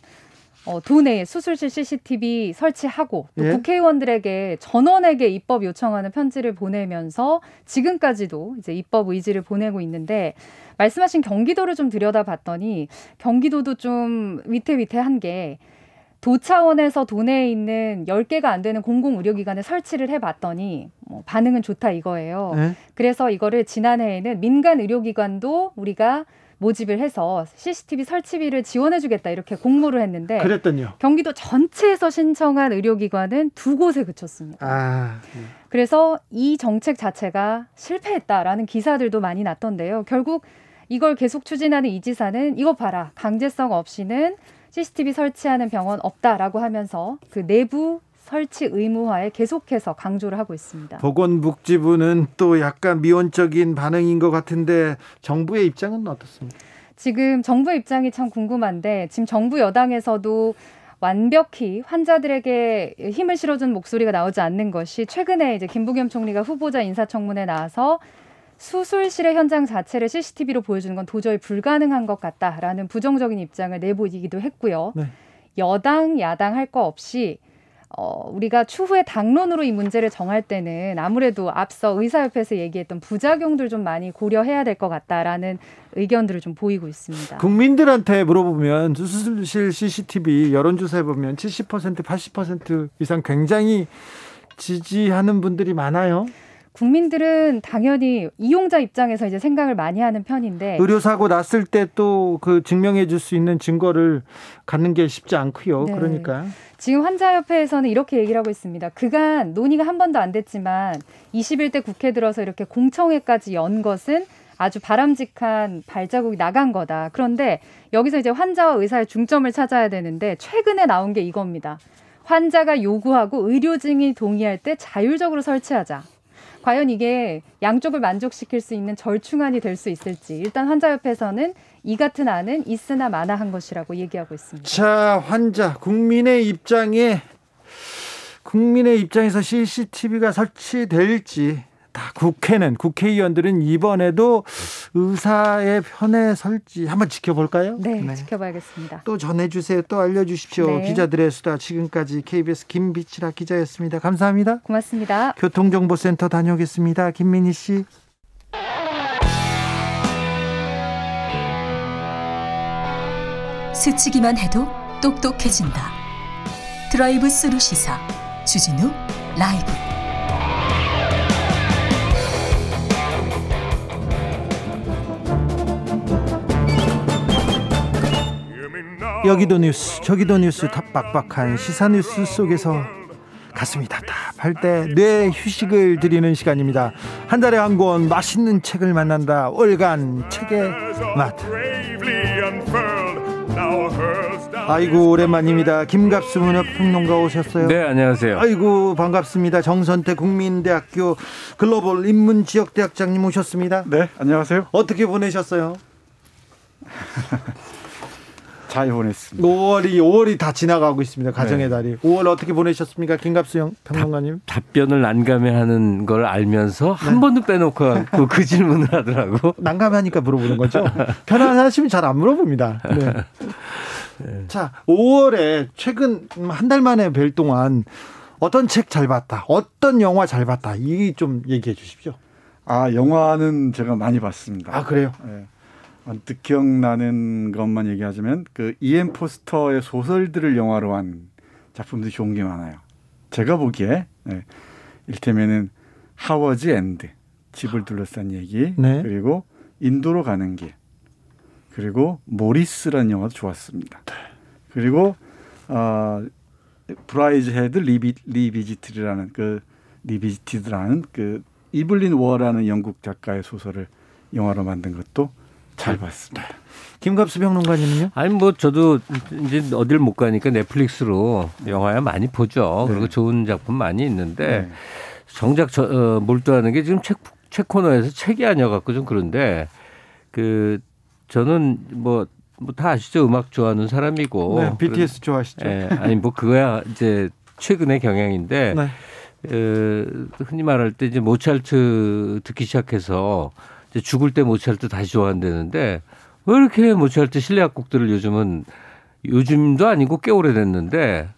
도내에 수술실 CCTV 설치하고 또 국회의원들에게 전원에게 입법 요청하는 편지를 보내면서 지금까지도 이제 입법 의지를 보내고 있는데 말씀하신 경기도를 좀 들여다봤더니 경기도도 좀 위태위태한 게 도 차원에서 도내에 있는 10개가 안 되는 공공의료기관에 설치를 해봤더니 반응은 좋다 이거예요. 네? 그래서 이거를 지난해에는 민간 의료기관도 우리가 모집을 해서 CCTV 설치비를 지원해주겠다 이렇게 공모를 했는데 그랬더니요. 경기도 전체에서 신청한 의료기관은 2곳에 그쳤습니다. 그래서 이 정책 자체가 실패했다라는 기사들도 많이 났던데요. 결국 이걸 계속 추진하는 이 지사는 이거 봐라. 강제성 없이는 CCTV 설치하는 병원 없다라고 하면서 그 내부 설치 의무화에 계속해서 강조를 하고 있습니다. 보건복지부는 또 약간 미온적인 반응인 것 같은데 정부의 입장은 어떻습니까? 지금 정부의 입장이 참 궁금한데 지금 정부 여당에서도 완벽히 환자들에게 힘을 실어준 목소리가 나오지 않는 것이 최근에 이제 김부겸 총리가 후보자 인사청문회에 나와서 수술실의 현장 자체를 CCTV로 보여주는 건 도저히 불가능한 것 같다라는 부정적인 입장을 내보이기도 했고요. 네. 여당, 야당 할 거 없이 우리가 추후에 당론으로 이 문제를 정할 때는 아무래도 앞서 의사협회에서 얘기했던 부작용들 좀 많이 고려해야 될 것 같다라는 의견들을 좀 보이고 있습니다. 국민들한테 물어보면 수술실 CCTV 여론조사에 보면 70%, 80% 이상 굉장히 지지하는 분들이 많아요. 국민들은 당연히 이용자 입장에서 이제 생각을 많이 하는 편인데 의료사고 났을 때 또 그 증명해 줄 수 있는 증거를 갖는 게 쉽지 않고요. 네. 그러니까 지금 환자협회에서는 이렇게 얘기를 하고 있습니다. 그간 논의가 한 번도 안 됐지만 21대 국회 들어서 이렇게 공청회까지 연 것은 아주 바람직한 발자국이 나간 거다. 그런데 여기서 이제 환자와 의사의 중점을 찾아야 되는데 최근에 나온 게 이겁니다. 환자가 요구하고 의료진이 동의할 때 자율적으로 설치하자. 과연 이게 양쪽을 만족시킬 수 있는 절충안이 될 수 있을지 일단 환자협회에서는 이 같은 안은 있으나 마나 한 것이라고 얘기하고 있습니다. 자, 환자 국민의 입장에서 CCTV가 설치될지 다 국회의원들은 이번에도 의사의 편에 설지 한번 지켜볼까요? 네. 지켜봐야겠습니다. 또 전해주세요. 또 알려주십시오. 네. 기자들의 수다 지금까지 KBS 김비치라 기자였습니다. 감사합니다. 고맙습니다. 교통정보센터 다녀오겠습니다. 김민희 씨. 스치기만 해도 똑똑해진다. 드라이브 스루 시사 주진우 라이브. 여기도 뉴스 저기도 뉴스 빡빡한 시사 뉴스 속에서 가슴이 답답할 때 뇌 휴식을 드리는 시간입니다. 한 달에 한 권 맛있는 책을 만난다. 월간 책의 맛. 아이고 오랜만입니다. 김갑수 문화평론가 오셨어요? 네, 안녕하세요. 아이고 반갑습니다. 정선태 국민대학교 글로벌 인문지역대학장님 오셨습니다. 네, 안녕하세요. 어떻게 보내셨어요? 잘 보냈습니다. 5월이 다 지나가고 있습니다. 가정의 달이. 5월 어떻게 보내셨습니까? 김갑수 평론가님. 답변을 난감해하는 걸 알면서 한 번도 빼놓고 않고 그 질문을 하더라고. 난감하니까 물어보는 거죠. 편안하시면 잘 안 물어봅니다. 네. 네. 자, 5월에 최근 한 달 만에 뵐 동안 어떤 책 잘 봤다, 어떤 영화 잘 봤다, 이 좀 얘기해 주십시오. 아, 영화는 제가 많이 봤습니다. 아, 그래요? 네. 언뜻 기억나는 것만 얘기하자면 그 이엠 포스터의 소설들을 영화로 한 작품들이 좋은 게 많아요. 제가 보기에 이를테면은 하워즈 앤드, 집을 둘러싼 얘기, 네. 그리고 인도로 가는 길, 그리고 모리스라는 영화도 좋았습니다. 그리고 브라이즈 헤드 리비지트라는 그 리비지티드라는 그 이블린 워라는 영국 작가의 소설을 영화로 만든 것도 잘 봤습니다. 김갑수 평론가님은요? 아니 뭐 저도 이제 어딜 못 가니까 넷플릭스로 영화야 많이 보죠. 네. 그리고 좋은 작품 많이 있는데 네. 정작 몰두하는 게 지금 책 코너에서 책이 아니어갖고 좀 그런데 그 저는 뭐 다 아시죠? 음악 좋아하는 사람이고 네, BTS 좋아하시죠? 네, 아니 뭐 그거야 이제 최근의 경향인데 네. 흔히 말할 때 이제 모차르트 듣기 시작해서 죽을 때 모차르트 다시 좋아한다는데 왜 이렇게 모차르트 실내악곡들을 요즘은 요즘도 아니고 꽤 오래됐는데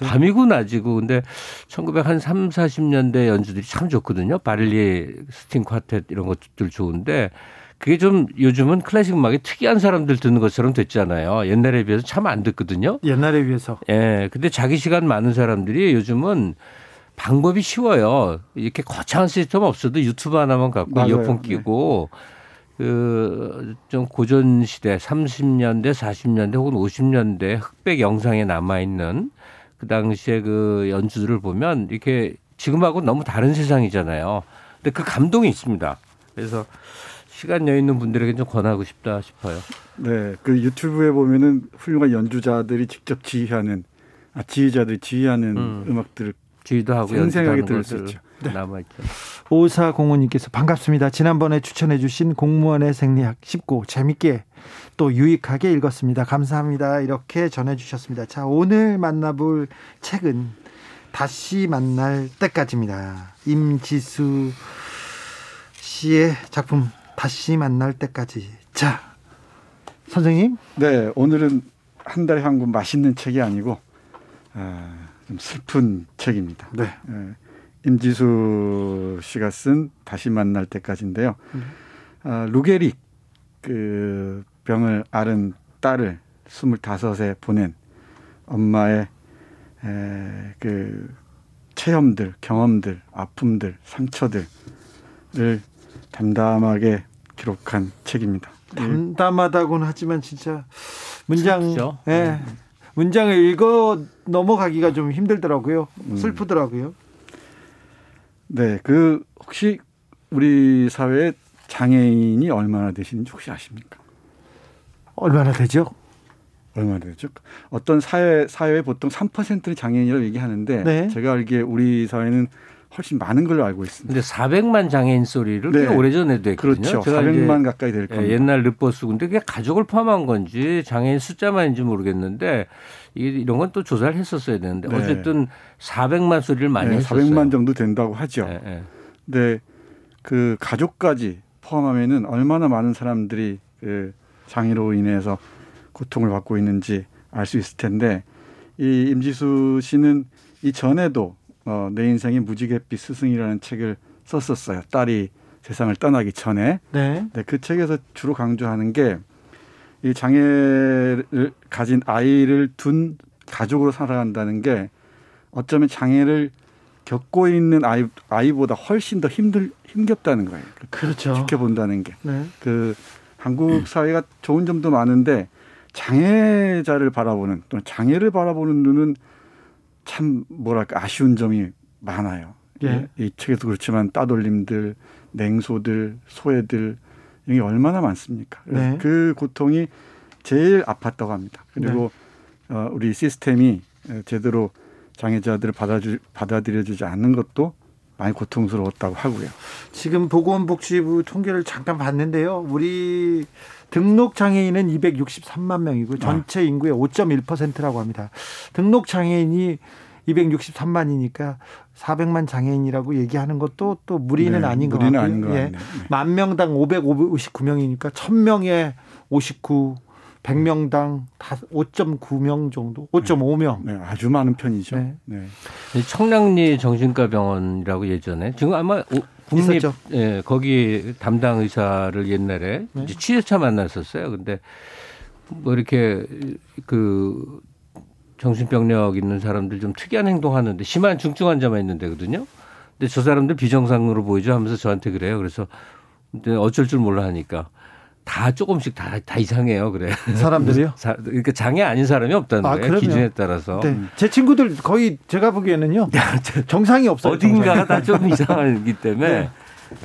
밤이고 낮이고 근데 1930, 40년대 연주들이 참 좋거든요. 바릴리 스팅 콰텟 이런 것들 좋은데 그게 좀 요즘은 클래식 음악이 특이한 사람들 듣는 것처럼 됐잖아요. 옛날에 비해서 참 안 듣거든요. 옛날에 비해서. 예, 근데 자기 시간 많은 사람들이 요즘은 방법이 쉬워요. 이렇게 거창한 시스템 없어도 유튜브 하나만 갖고 맞아요. 이어폰 끼고 네. 그 좀 고전 시대 30년대, 40년대 혹은 50년대 흑백 영상에 남아 있는 그 당시에 그 연주들을 보면 이렇게 지금하고 너무 다른 세상이잖아요. 근데 그 감동이 있습니다. 그래서 시간 여유 있는 분들에게 좀 권하고 싶다 싶어요. 네, 그 유튜브에 보면은 훌륭한 연주자들이 직접 지휘하는 지휘자들이 지휘하는 음악들을 주의도 하고 생생하게 들을 수 있죠. 네. 남아있죠. 5405님께서 반갑습니다. 지난번에 추천해 주신 공무원의 생리학 쉽고 재밌게 또 유익하게 읽었습니다. 감사합니다. 이렇게 전해주셨습니다. 자, 오늘 만나볼 책은 다시 만날 때까지입니다. 임지수 씨의 작품 다시 만날 때까지. 자, 선생님. 네, 오늘은 한 달에 한 권 맛있는 책이 아니고 좀 슬픈 책입니다. 네. 임지수 씨가 쓴 다시 만날 때까지인데요. 루게릭 그 병을 앓은 딸을 25에 보낸 엄마의 그 체험들, 경험들, 아픔들, 상처들을 담담하게 기록한 책입니다. 담담하다고는 하지만 진짜 문장, 예, 문장을 읽어 넘어가기가 좀 힘들더라고요. 슬프더라고요. 네, 그 혹시 우리 사회에 장애인이 얼마나 되시는지 혹시 아십니까? 얼마나 되죠? 얼마나 되죠? 어떤 사회에 보통 3%는 장애인이라고 얘기하는데 네. 제가 알기에 우리 사회는 훨씬 많은 걸로 알고 있습니다. 근데 400만 장애인 소리를 꽤 오래전에도 했거든요. 그렇죠. 400만 가까이 될 겁니다. 옛날 르포스 근데 그게 가족을 포함한 건지 장애인 숫자만인지 모르겠는데 이런 건 또 조사를 했었어야 되는데 어쨌든 400만 소리를 많이 했었어요. 400만 정도 된다고 하죠. 네. 근데 그 가족까지 포함하면은 얼마나 많은 사람들이 그 장애로 인해서 고통을 받고 있는지 알 수 있을 텐데 이 임지수 씨는 이전에도 내 인생의 무지갯빛 스승이라는 책을 썼었어요. 딸이 세상을 떠나기 전에. 네. 네, 그 책에서 주로 강조하는 게 이 장애를 가진 아이를 둔 가족으로 살아간다는 게 어쩌면 장애를 겪고 있는 아이보다 훨씬 더 힘겹다는 거예요. 그렇죠. 지켜본다는 게. 네. 그 한국 사회가 좋은 점도 많은데 장애자를 바라보는 또는 장애를 바라보는 눈은 참 뭐랄까 아쉬운 점이 많아요. 예. 이 책에도 그렇지만 따돌림들, 냉소들, 소외들 이게 얼마나 많습니까? 네. 그 고통이 제일 아팠다고 합니다. 그리고 네. 우리 시스템이 제대로 장애자들을 받아들여주지 않는 것도 많이 고통스러웠다고 하고요. 지금 보건복지부 통계를 잠깐 봤는데요. 우리 등록 장애인은 263만 명이고 전체 인구의 5.1%라고 합니다. 등록 장애인이 263만이니까 400만 장애인이라고 얘기하는 것도 또 무리는 아닌 것 같고요. 아닌 것 네. 만 명당 559명이니까 1000명에 59, 100명당 5.9명 정도, 5.5명. 네, 아주 많은 편이죠. 네. 네. 청량리 정신과 병원이라고 예전에 지금 아마 국립 있었죠. 예, 거기 담당 의사를 옛날에 네. 이제 취재차 만났었어요. 근데 뭐 이렇게 그 정신병력 있는 사람들 좀 특이한 행동하는데 심한 중증 환자만 있는 데거든요. 근데 저 사람들 비정상으로 보이죠 하면서 저한테 그래요. 그래서 근데 어쩔 줄 몰라 하니까 다 조금씩 다 이상해요. 그래. 사람들이요? 그러니까 장애 아닌 사람이 없다는 거예요. 기준에 따라서. 네. 제 친구들 거의 제가 보기에는요. 정상이 없어요. 어딘가가 다 조금 이상하기 때문에 네.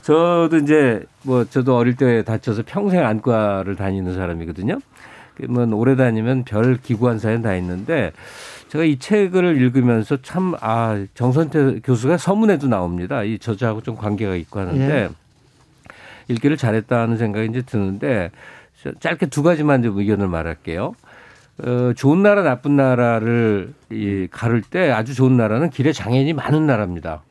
저도 이제 뭐 저도 어릴 때 다쳐서 평생 안과를 다니는 사람이거든요. 그러면 오래 다니면 별 기구한 사연 다 있는데 제가 이 책을 읽으면서 참 정선태 교수가 서문에도 나옵니다. 이 저자하고 좀 관계가 있고 하는데 네. 읽기를 잘했다는 생각이 이제 드는데 짧게 두 가지만 좀 의견을 말할게요. 좋은 나라 나쁜 나라를 가를 때 아주 좋은 나라는 길에 장애인이 많은 나라입니다.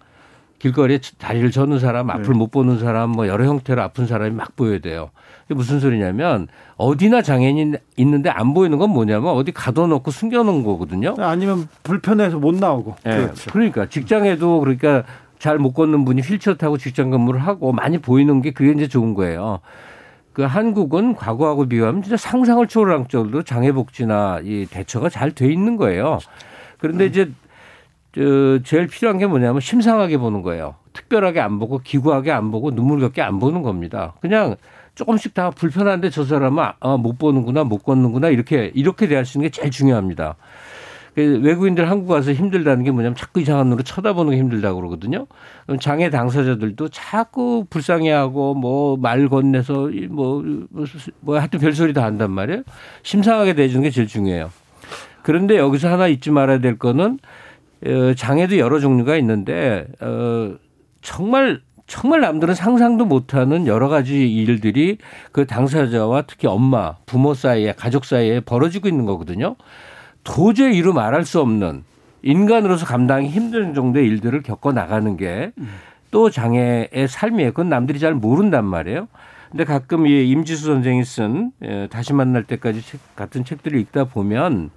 길거리에 다리를 저는 사람, 앞을 못 보는 사람, 뭐 여러 형태로 아픈 사람이 막 보여야 돼요. 이게 무슨 소리냐면 어디나 장애인이 있는데 안 보이는 건 뭐냐면 어디 가둬놓고 숨겨놓은 거거든요. 아니면 불편해서 못 나오고. 네. 그렇죠. 그러니까 직장에도 그러니까. 잘 못 걷는 분이 휠체어 타고 직장 근무를 하고 많이 보이는 게 그게 이제 좋은 거예요. 그 한국은 과거하고 비교하면 진짜 상상을 초월한 정도로 장애복지나 이 대처가 잘 돼 있는 거예요. 그런데 이제 제일 필요한 게 뭐냐면 심상하게 보는 거예요. 특별하게 안 보고 기구하게 안 보고 눈물겹게 안 보는 겁니다. 그냥 조금씩 다 불편한데 저 사람은 못 보는구나 못 걷는구나 이렇게 대할 수 있는 게 제일 중요합니다. 외국인들 한국 와서 힘들다는 게 뭐냐면 자꾸 이상한 눈으로 쳐다보는 게 힘들다고 그러거든요. 그럼 장애 당사자들도 자꾸 불쌍해하고 뭐 말 건네서 뭐 하여튼 별소리 다 한단 말이에요. 심상하게 대해주는 게 제일 중요해요. 그런데 여기서 하나 잊지 말아야 될 거는 장애도 여러 종류가 있는데 정말 정말 남들은 상상도 못하는 여러 가지 일들이 그 당사자와 특히 엄마, 부모 사이에, 가족 사이에 벌어지고 있는 거거든요. 도저히 이루 말할 수 없는 인간으로서 감당하기 힘든 정도의 일들을 겪어 나가는 게 또 장애의 삶이에요. 그건 남들이 잘 모른단 말이에요. 근데 가끔 이 임지수 선생이 쓴 다시 만날 때까지 책 같은 책들을 읽다 보면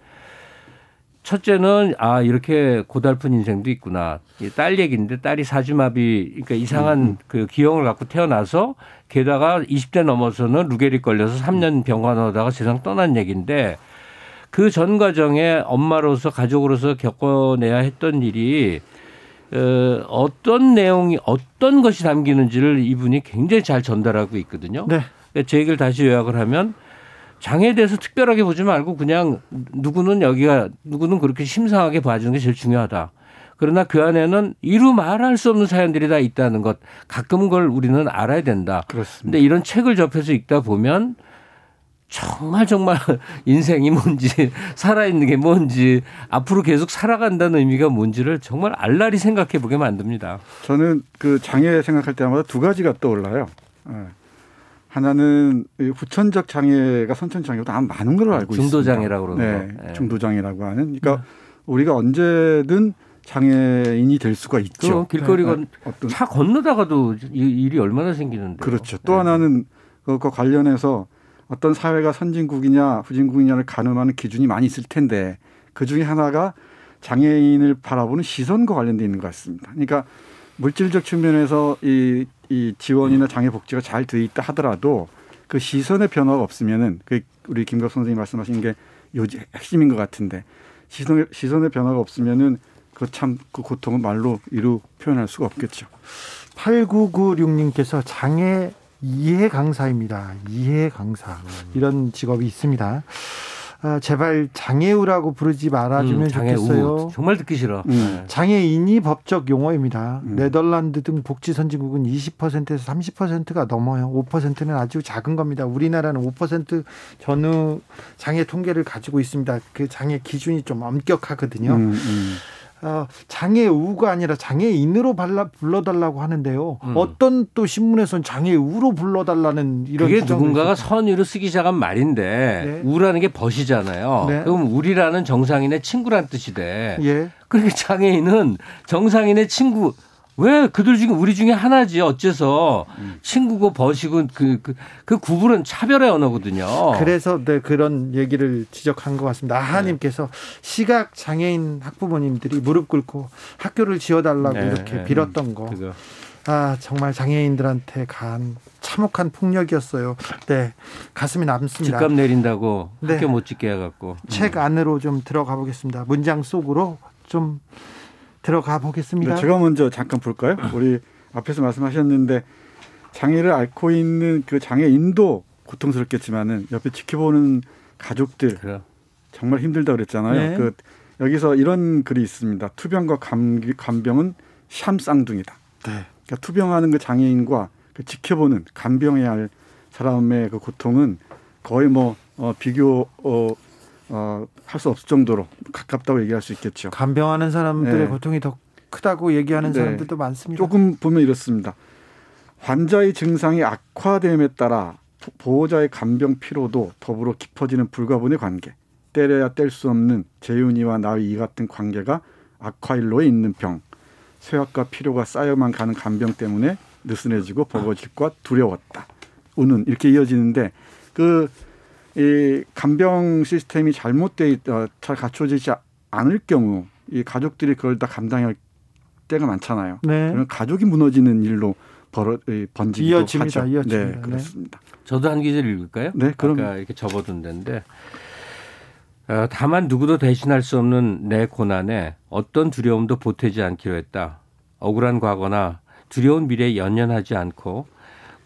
첫째는 아 이렇게 고달픈 인생도 있구나. 딸 얘기인데 딸이 사지마비 그러니까 이상한 그 기형을 갖고 태어나서 게다가 20대 넘어서는 루게릭 걸려서 3년 병원하다가 세상 떠난 얘기인데 그 전 과정에 엄마로서 가족으로서 겪어내야 했던 일이 어떤 내용이 어떤 것이 담기는지를 이분이 굉장히 잘 전달하고 있거든요. 네. 제 얘기를 다시 요약을 하면 장애에 대해서 특별하게 보지 말고 그냥 누구는 여기가 누구는 그렇게 심상하게 봐주는 게 제일 중요하다. 그러나 그 안에는 이루 말할 수 없는 사연들이 다 있다는 것. 가끔 그걸 우리는 알아야 된다. 그런데 이런 책을 접해서 읽다 보면 정말 인생이 뭔지 살아있는 게 뭔지 앞으로 계속 살아간다는 의미가 뭔지를 정말 알라리 생각해 보게 만듭니다. 저는 그 장애 생각할 때마다 두 가지가 떠올라요. 하나는 후천적 장애가 선천 장애보다 아마 많은 걸로 알고 있습니다. 중도장애라고 그러네요. 네, 중도장애라고 하는. 그러니까 우리가 언제든 장애인이 될 수가 있죠. 길거리가 차 건너다가도 일이 얼마나 생기는데요. 그렇죠. 또 하나는 그것과 관련해서 어떤 사회가 선진국이냐 후진국이냐를 가늠하는 기준이 많이 있을 텐데 그중에 하나가 장애인을 바라보는 시선과 관련되어 있는 것 같습니다. 그러니까 물질적 측면에서 이 지원이나 장애 복지가 잘 되어 있다 하더라도 그 시선의 변화가 없으면은 그 우리 김갑수 선생님이 말씀하신 게 요지 핵심인 것 같은데 시선의 변화가 없으면은 그 고통은 말로 이루 표현할 수가 없겠죠. 8996님께서 장애 이해 강사입니다. 이해 강사. 이런 직업이 있습니다. 아, 제발 장애우라고 부르지 말아주면 좋겠어요. 정말 듣기 싫어. 장애인이 법적 용어입니다. 네덜란드 등 복지 선진국은 20%에서 30%가 넘어요. 5%는 아주 작은 겁니다. 우리나라는 5% 전후 장애 통계를 가지고 있습니다. 그 장애 기준이 좀 엄격하거든요. 장애우가 아니라 장애인으로 불러달라고 하는데요. 어떤 또 신문에선 장애우로 불러달라는 이런 그게 누군가가 있었죠. 선의로 쓰기 시작한 말인데 우라는 게 벗이잖아요. 그럼 우리라는 정상인의 친구란 뜻이 돼. 그러니까 장애인은 정상인의 친구. 왜 그들 중에 우리 중에 하나지 어째서 친구고 벗이고 그 구분은 차별의 언어거든요. 그래서 네, 그런 얘기를 지적한 것 같습니다. 아하님께서 시각 장애인 학부모님들이 무릎 꿇고 학교를 지어달라고 이렇게 빌었던 거. 그죠. 아 정말 장애인들한테 간 참혹한 폭력이었어요. 네, 가슴이 남습니다. 집값 내린다고 학교 못 짓게 해갖고. 책 안으로 좀 들어가 보겠습니다. 문장 속으로 좀. 들어가 보겠습니다. 제가 먼저 잠깐 볼까요? 우리 앞에서 말씀하셨는데 장애를 앓고 있는 그 장애인도 고통스럽겠지만은 옆에 지켜보는 가족들 정말 힘들다 그랬잖아요. 그 여기서 이런 글이 있습니다. 투병과 간병은 샴쌍둥이다. 그러니까 투병하는 그 장애인과 그 지켜보는 간병해야 할 사람의 그 고통은 거의 할 수 없을 정도로 가깝다고 얘기할 수 있겠죠. 간병하는 사람들의 고통이 더 크다고 얘기하는 사람들도 많습니다. 조금 보면 이렇습니다. 환자의 증상이 악화됨에 따라 보호자의 간병 피로도 더불어 깊어지는 불가분의 관계, 때려야 뗄 수 없는 재윤이와 나의 이 같은 관계가 악화일로에 있는 병, 쇠약과 피로가 쌓여만 가는 간병 때문에 느슨해지고 버거질과 두려웠다. 우는 이렇게 이어지는데 이 간병 시스템이 잘 갖춰지지 않을 경우 이 가족들이 그걸 다 감당할 때가 많잖아요. 그러면 가족이 무너지는 일로 번지기도 하죠. 이어집니다. 네, 그렇습니다. 저도 한 기절 읽을까요? 네, 그럼 아까 이렇게 접어둔 데인데 다만 누구도 대신할 수 없는 내 고난에 어떤 두려움도 보태지 않기로 했다. 억울한 과거나 두려운 미래에 연연하지 않고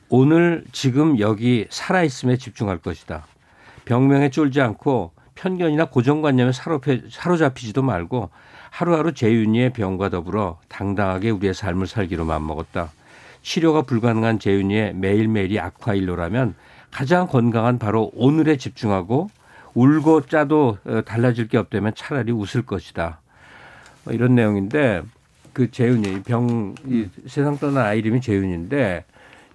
오늘 지금 여기 살아있음에 집중할 것이다. 병명에 쫄지 않고 편견이나 고정관념에 사로잡히지도 말고 하루하루 재윤이의 병과 더불어 당당하게 우리의 삶을 살기로 맘먹었다. 치료가 불가능한 재윤이의 매일매일이 악화일로라면 가장 건강한 바로 오늘에 집중하고 울고 짜도 달라질 게 없다면 차라리 웃을 것이다. 이런 내용인데 그 재윤이 병이 세상 떠난 아이 이름이 재윤인데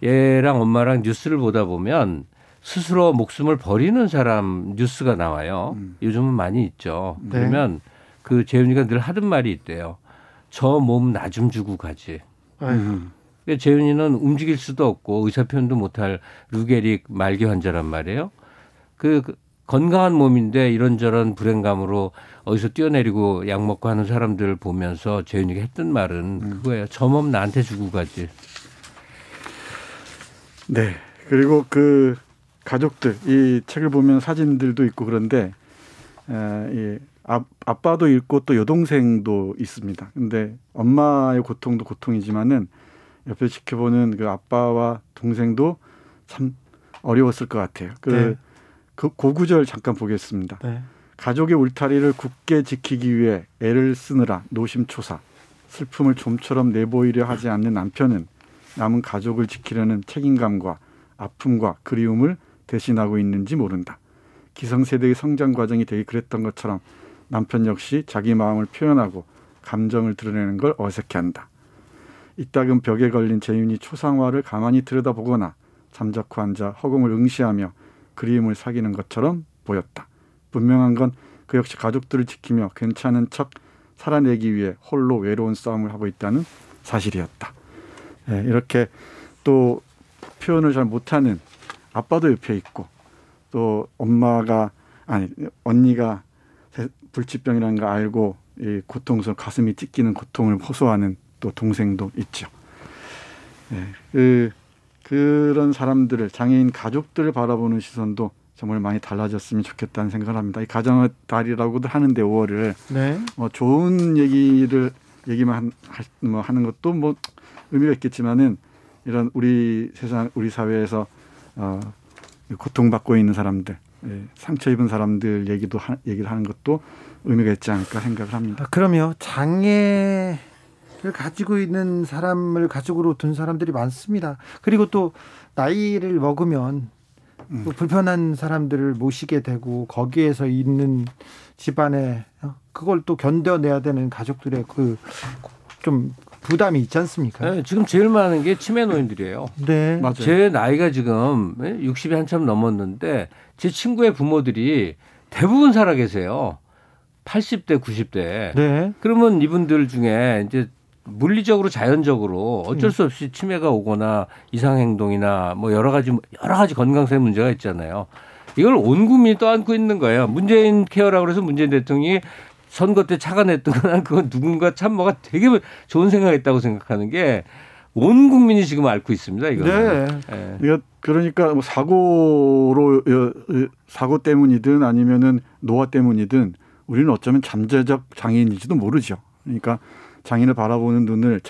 얘랑 엄마랑 뉴스를 보다 보면 스스로 목숨을 버리는 사람 뉴스가 나와요. 요즘은 많이 있죠. 네. 그러면 그 재윤이가 늘 하던 말이 있대요. 저 몸 나 좀 주고 가지. 그러니까 재윤이는 움직일 수도 없고 의사 표현도 못할 루게릭 말기 환자란 말이에요. 그 건강한 몸인데 이런저런 불행감으로 어디서 뛰어내리고 약 먹고 하는 사람들 보면서 재윤이가 했던 말은 그거예요. 저 몸 나한테 주고 가지. 네. 그리고 그 가족들 이 책을 보면 사진들도 있고 그런데 이 아빠도 있고 또 여동생도 있습니다. 근데 엄마의 고통도 고통이지만은 옆에 지켜보는 그 아빠와 동생도 참 어려웠을 것 같아요. 그 구절 잠깐 보겠습니다. 네. 가족의 울타리를 굳게 지키기 위해 애를 쓰느라 노심초사. 슬픔을 좀처럼 내보이려 하지 않는 남편은 남은 가족을 지키려는 책임감과 아픔과 그리움을 대신하고 있는지 모른다. 기성세대의 성장 과정이 되게 그랬던 것처럼 남편 역시 자기 마음을 표현하고 감정을 드러내는 걸 어색해한다. 이따금 벽에 걸린 재윤이 초상화를 가만히 들여다보거나 잠자코 앉아 허공을 응시하며 그리움을 사귀는 것처럼 보였다. 분명한 건 그 역시 가족들을 지키며 괜찮은 척 살아내기 위해 홀로 외로운 싸움을 하고 있다는 사실이었다. 네, 이렇게 또 표현을 잘 못하는 아빠도 옆에 있고 또 언니가 불치병이라는 걸 알고 이 고통스러운 가슴이 찢기는 고통을 호소하는 또 동생도 있죠. 네, 그런 사람들을 장애인 가족들을 바라보는 시선도 정말 많이 달라졌으면 좋겠다는 생각을 합니다. 이 가정의 달이라고도 하는데 5월을 네. 좋은 얘기만 하는 것도 뭐 의미가 있겠지만은 이런 우리 세상 우리 사회에서 고통받고 있는 사람들. 예, 상처 입은 사람들 얘기를 하는 것도 의미가 있지 않을까 생각을 합니다. 그럼요. 장애를 가지고 있는 사람을 가족으로 둔 사람들이 많습니다. 그리고 또 나이를 먹으면 또 불편한 사람들을 모시게 되고 거기에서 있는 집안에 그걸 또 견뎌내야 되는 가족들의 좀 부담이 있지 않습니까? 네, 지금 제일 많은 게 치매 노인들이에요. 네, 맞아요. 제 나이가 지금 60이 한참 넘었는데 제 친구의 부모들이 대부분 살아 계세요. 80대, 90대. 네. 그러면 이분들 중에 이제 물리적으로 자연적으로 어쩔 수 없이 치매가 오거나 이상 행동이나 뭐 여러 가지 건강상의 문제가 있잖아요. 이걸 온 국민이 떠안고 있는 거예요. 문재인 케어라고 해서 문재인 대통령이 선거 때 착안했던 건 그건 누군가 참 뭐가 되게 좋은 생각했다고 생각하는 게 온 국민이 지금 앓고 있습니다. 이거는. 네. 네. 그러니까 뭐 사고 때문이든 아니면은 노화 때문이든 우리는 어쩌면 잠재적 장애인일지도 모르죠. 그러니까 장애인을 바라보는 눈을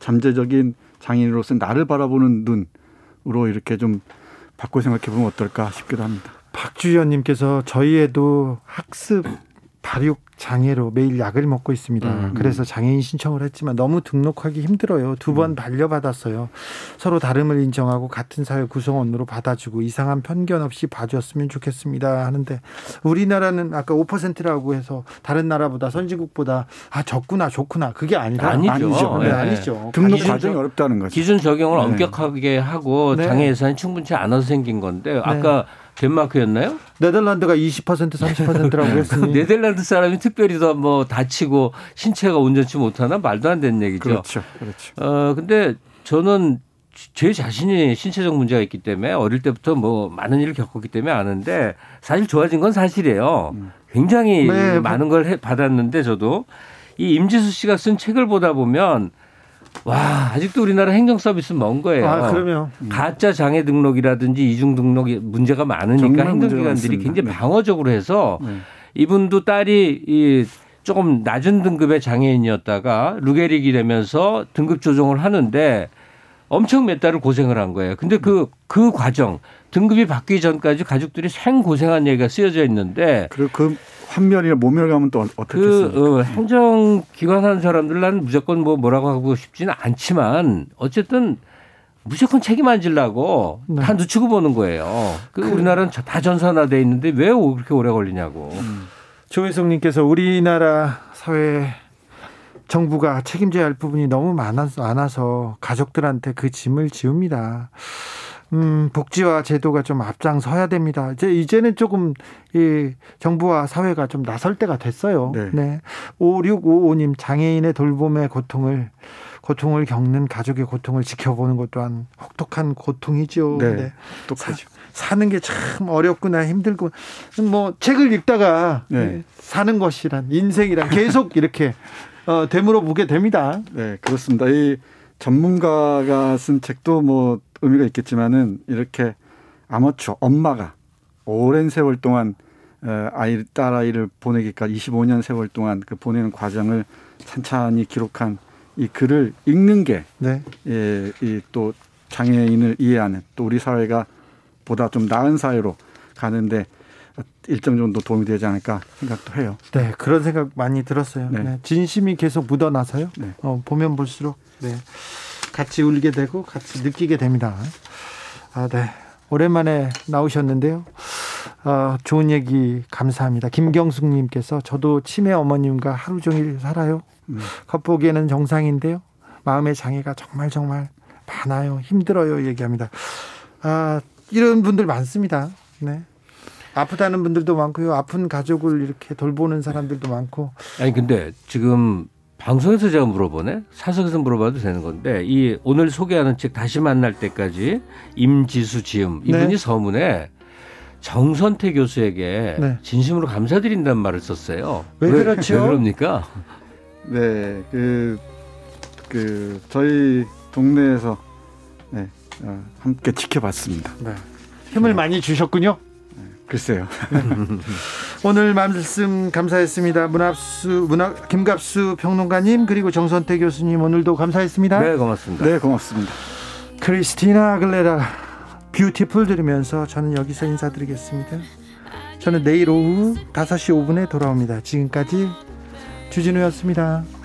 잠재적인 장애인으로서 나를 바라보는 눈으로 이렇게 좀 바꿔 생각해 보면 어떨까 싶기도 합니다. 박주연님께서 저희에도 학습 발육 장애로 매일 약을 먹고 있습니다. 그래서 장애인 신청을 했지만 너무 등록하기 힘들어요. 2번 반려받았어요. 서로 다름을 인정하고 같은 사회 구성원으로 받아주고 이상한 편견 없이 봐줬으면 좋겠습니다. 하는데 우리나라는 아까 5%라고 해서 다른 나라보다 선진국보다 적구나 좋구나 그게 아니라 아니죠. 네. 네. 아니죠. 등록 과정이 어렵다는 거죠. 기준 적용을 엄격하게 하고 네. 장애 예산이 충분치 않아서 생긴 건데 네. 아까 덴마크였나요? 네덜란드가 20% 30%라고 했으니 네덜란드 사람이 특별히 더 뭐 다치고 신체가 온전치 못하나 말도 안 되는 얘기죠. 그렇죠. 근데 저는 제 자신이 신체적 문제가 있기 때문에 어릴 때부터 뭐 많은 일을 겪었기 때문에 아는데 사실 좋아진 건 사실이에요. 굉장히 네. 많은 걸 받았는데 저도 이 임지수 씨가 쓴 책을 보다 보면. 와, 아직도 우리나라 행정 서비스 먼 거예요. 아, 그럼요. 가짜 장애 등록이라든지 이중 등록이 문제가 많으니까 행정기관들이 굉장히 방어적으로 해서 네. 이분도 딸이 조금 낮은 등급의 장애인이었다가 루게릭이 되면서 등급 조정을 하는데 엄청 몇 달을 고생을 한 거예요. 근데 그 과정 등급이 바뀌기 전까지 가족들이 생고생한 얘기가 쓰여져 있는데 그리고 그 환멸이나 모멸감은 또 어떻겠습니까? 행정기관 하는 사람들 난 무조건 뭐라고 하고 싶지는 않지만 어쨌든 무조건 책임 안 지려고 네. 다 늦추고 보는 거예요. 우리나라는 다 전산화되어 있는데 왜 그렇게 오래 걸리냐고. 조혜성님께서 우리나라 사회에 정부가 책임져야 할 부분이 너무 많아서 가족들한테 그 짐을 지웁니다. 복지와 제도가 좀 앞장서야 됩니다. 이제는 조금 이 정부와 사회가 좀 나설 때가 됐어요. 네. 네. 5655님, 장애인의 돌봄의 고통을 겪는 가족의 고통을 지켜보는 것 또한 혹독한 고통이죠. 네. 네. 똑같죠. 사는 게 참 어렵구나, 힘들고, 뭐 책을 읽다가 네. 사는 것이란, 인생이란 계속 이렇게 되물어 보게 됩니다. 네, 그렇습니다. 이 전문가가 쓴 책도 뭐 의미가 있겠지만은 이렇게 아마추어 엄마가 오랜 세월 동안 딸아이를 보내기까지 25년 세월 동안 그 보내는 과정을 찬찬히 기록한 이 글을 읽는 게 네. 예, 이 또 장애인을 이해하는 또 우리 사회가 보다 좀 나은 사회로 가는데 일정 정도 도움이 되지 않을까 생각도 해요. 네, 그런 생각 많이 들었어요. 네. 네, 진심이 계속 묻어나서요. 네. 보면 볼수록 네, 같이 울게 되고 같이 느끼게 됩니다. 아, 네, 오랜만에 나오셨는데요. 좋은 얘기 감사합니다. 김경숙님께서 저도 치매 어머님과 하루 종일 살아요. 겉보기에는 정상인데요. 마음의 장애가 정말 많아요. 힘들어요. 얘기합니다. 아, 이런 분들 많습니다. 네. 아프다는 분들도 많고요. 아픈 가족을 이렇게 돌보는 사람들도 많고. 아니, 근데 지금 방송에서 제가 물어보네. 사석에서 물어봐도 되는 건데, 이 오늘 소개하는 책 다시 만날 때까지 임지수 지음. 이분이 네. 서문에 정선태 교수에게 네. 진심으로 감사드린다는 말을 썼어요. 왜 그렇죠? 왜 그럽니까? 네. 저희 동네에서 네. 함께 지켜봤습니다. 네. 힘을 많이 주셨군요. 네, 글쎄요. 오늘 말씀 감사했습니다. 김갑수 평론가님, 그리고 정선태 교수님, 오늘도 감사했습니다. 네, 고맙습니다. 네, 고맙습니다. 크리스티나 아글레라 뷰티풀 들으면서 저는 여기서 인사드리겠습니다. 저는 내일 오후 5시 5분에 돌아옵니다. 지금까지 주진우였습니다.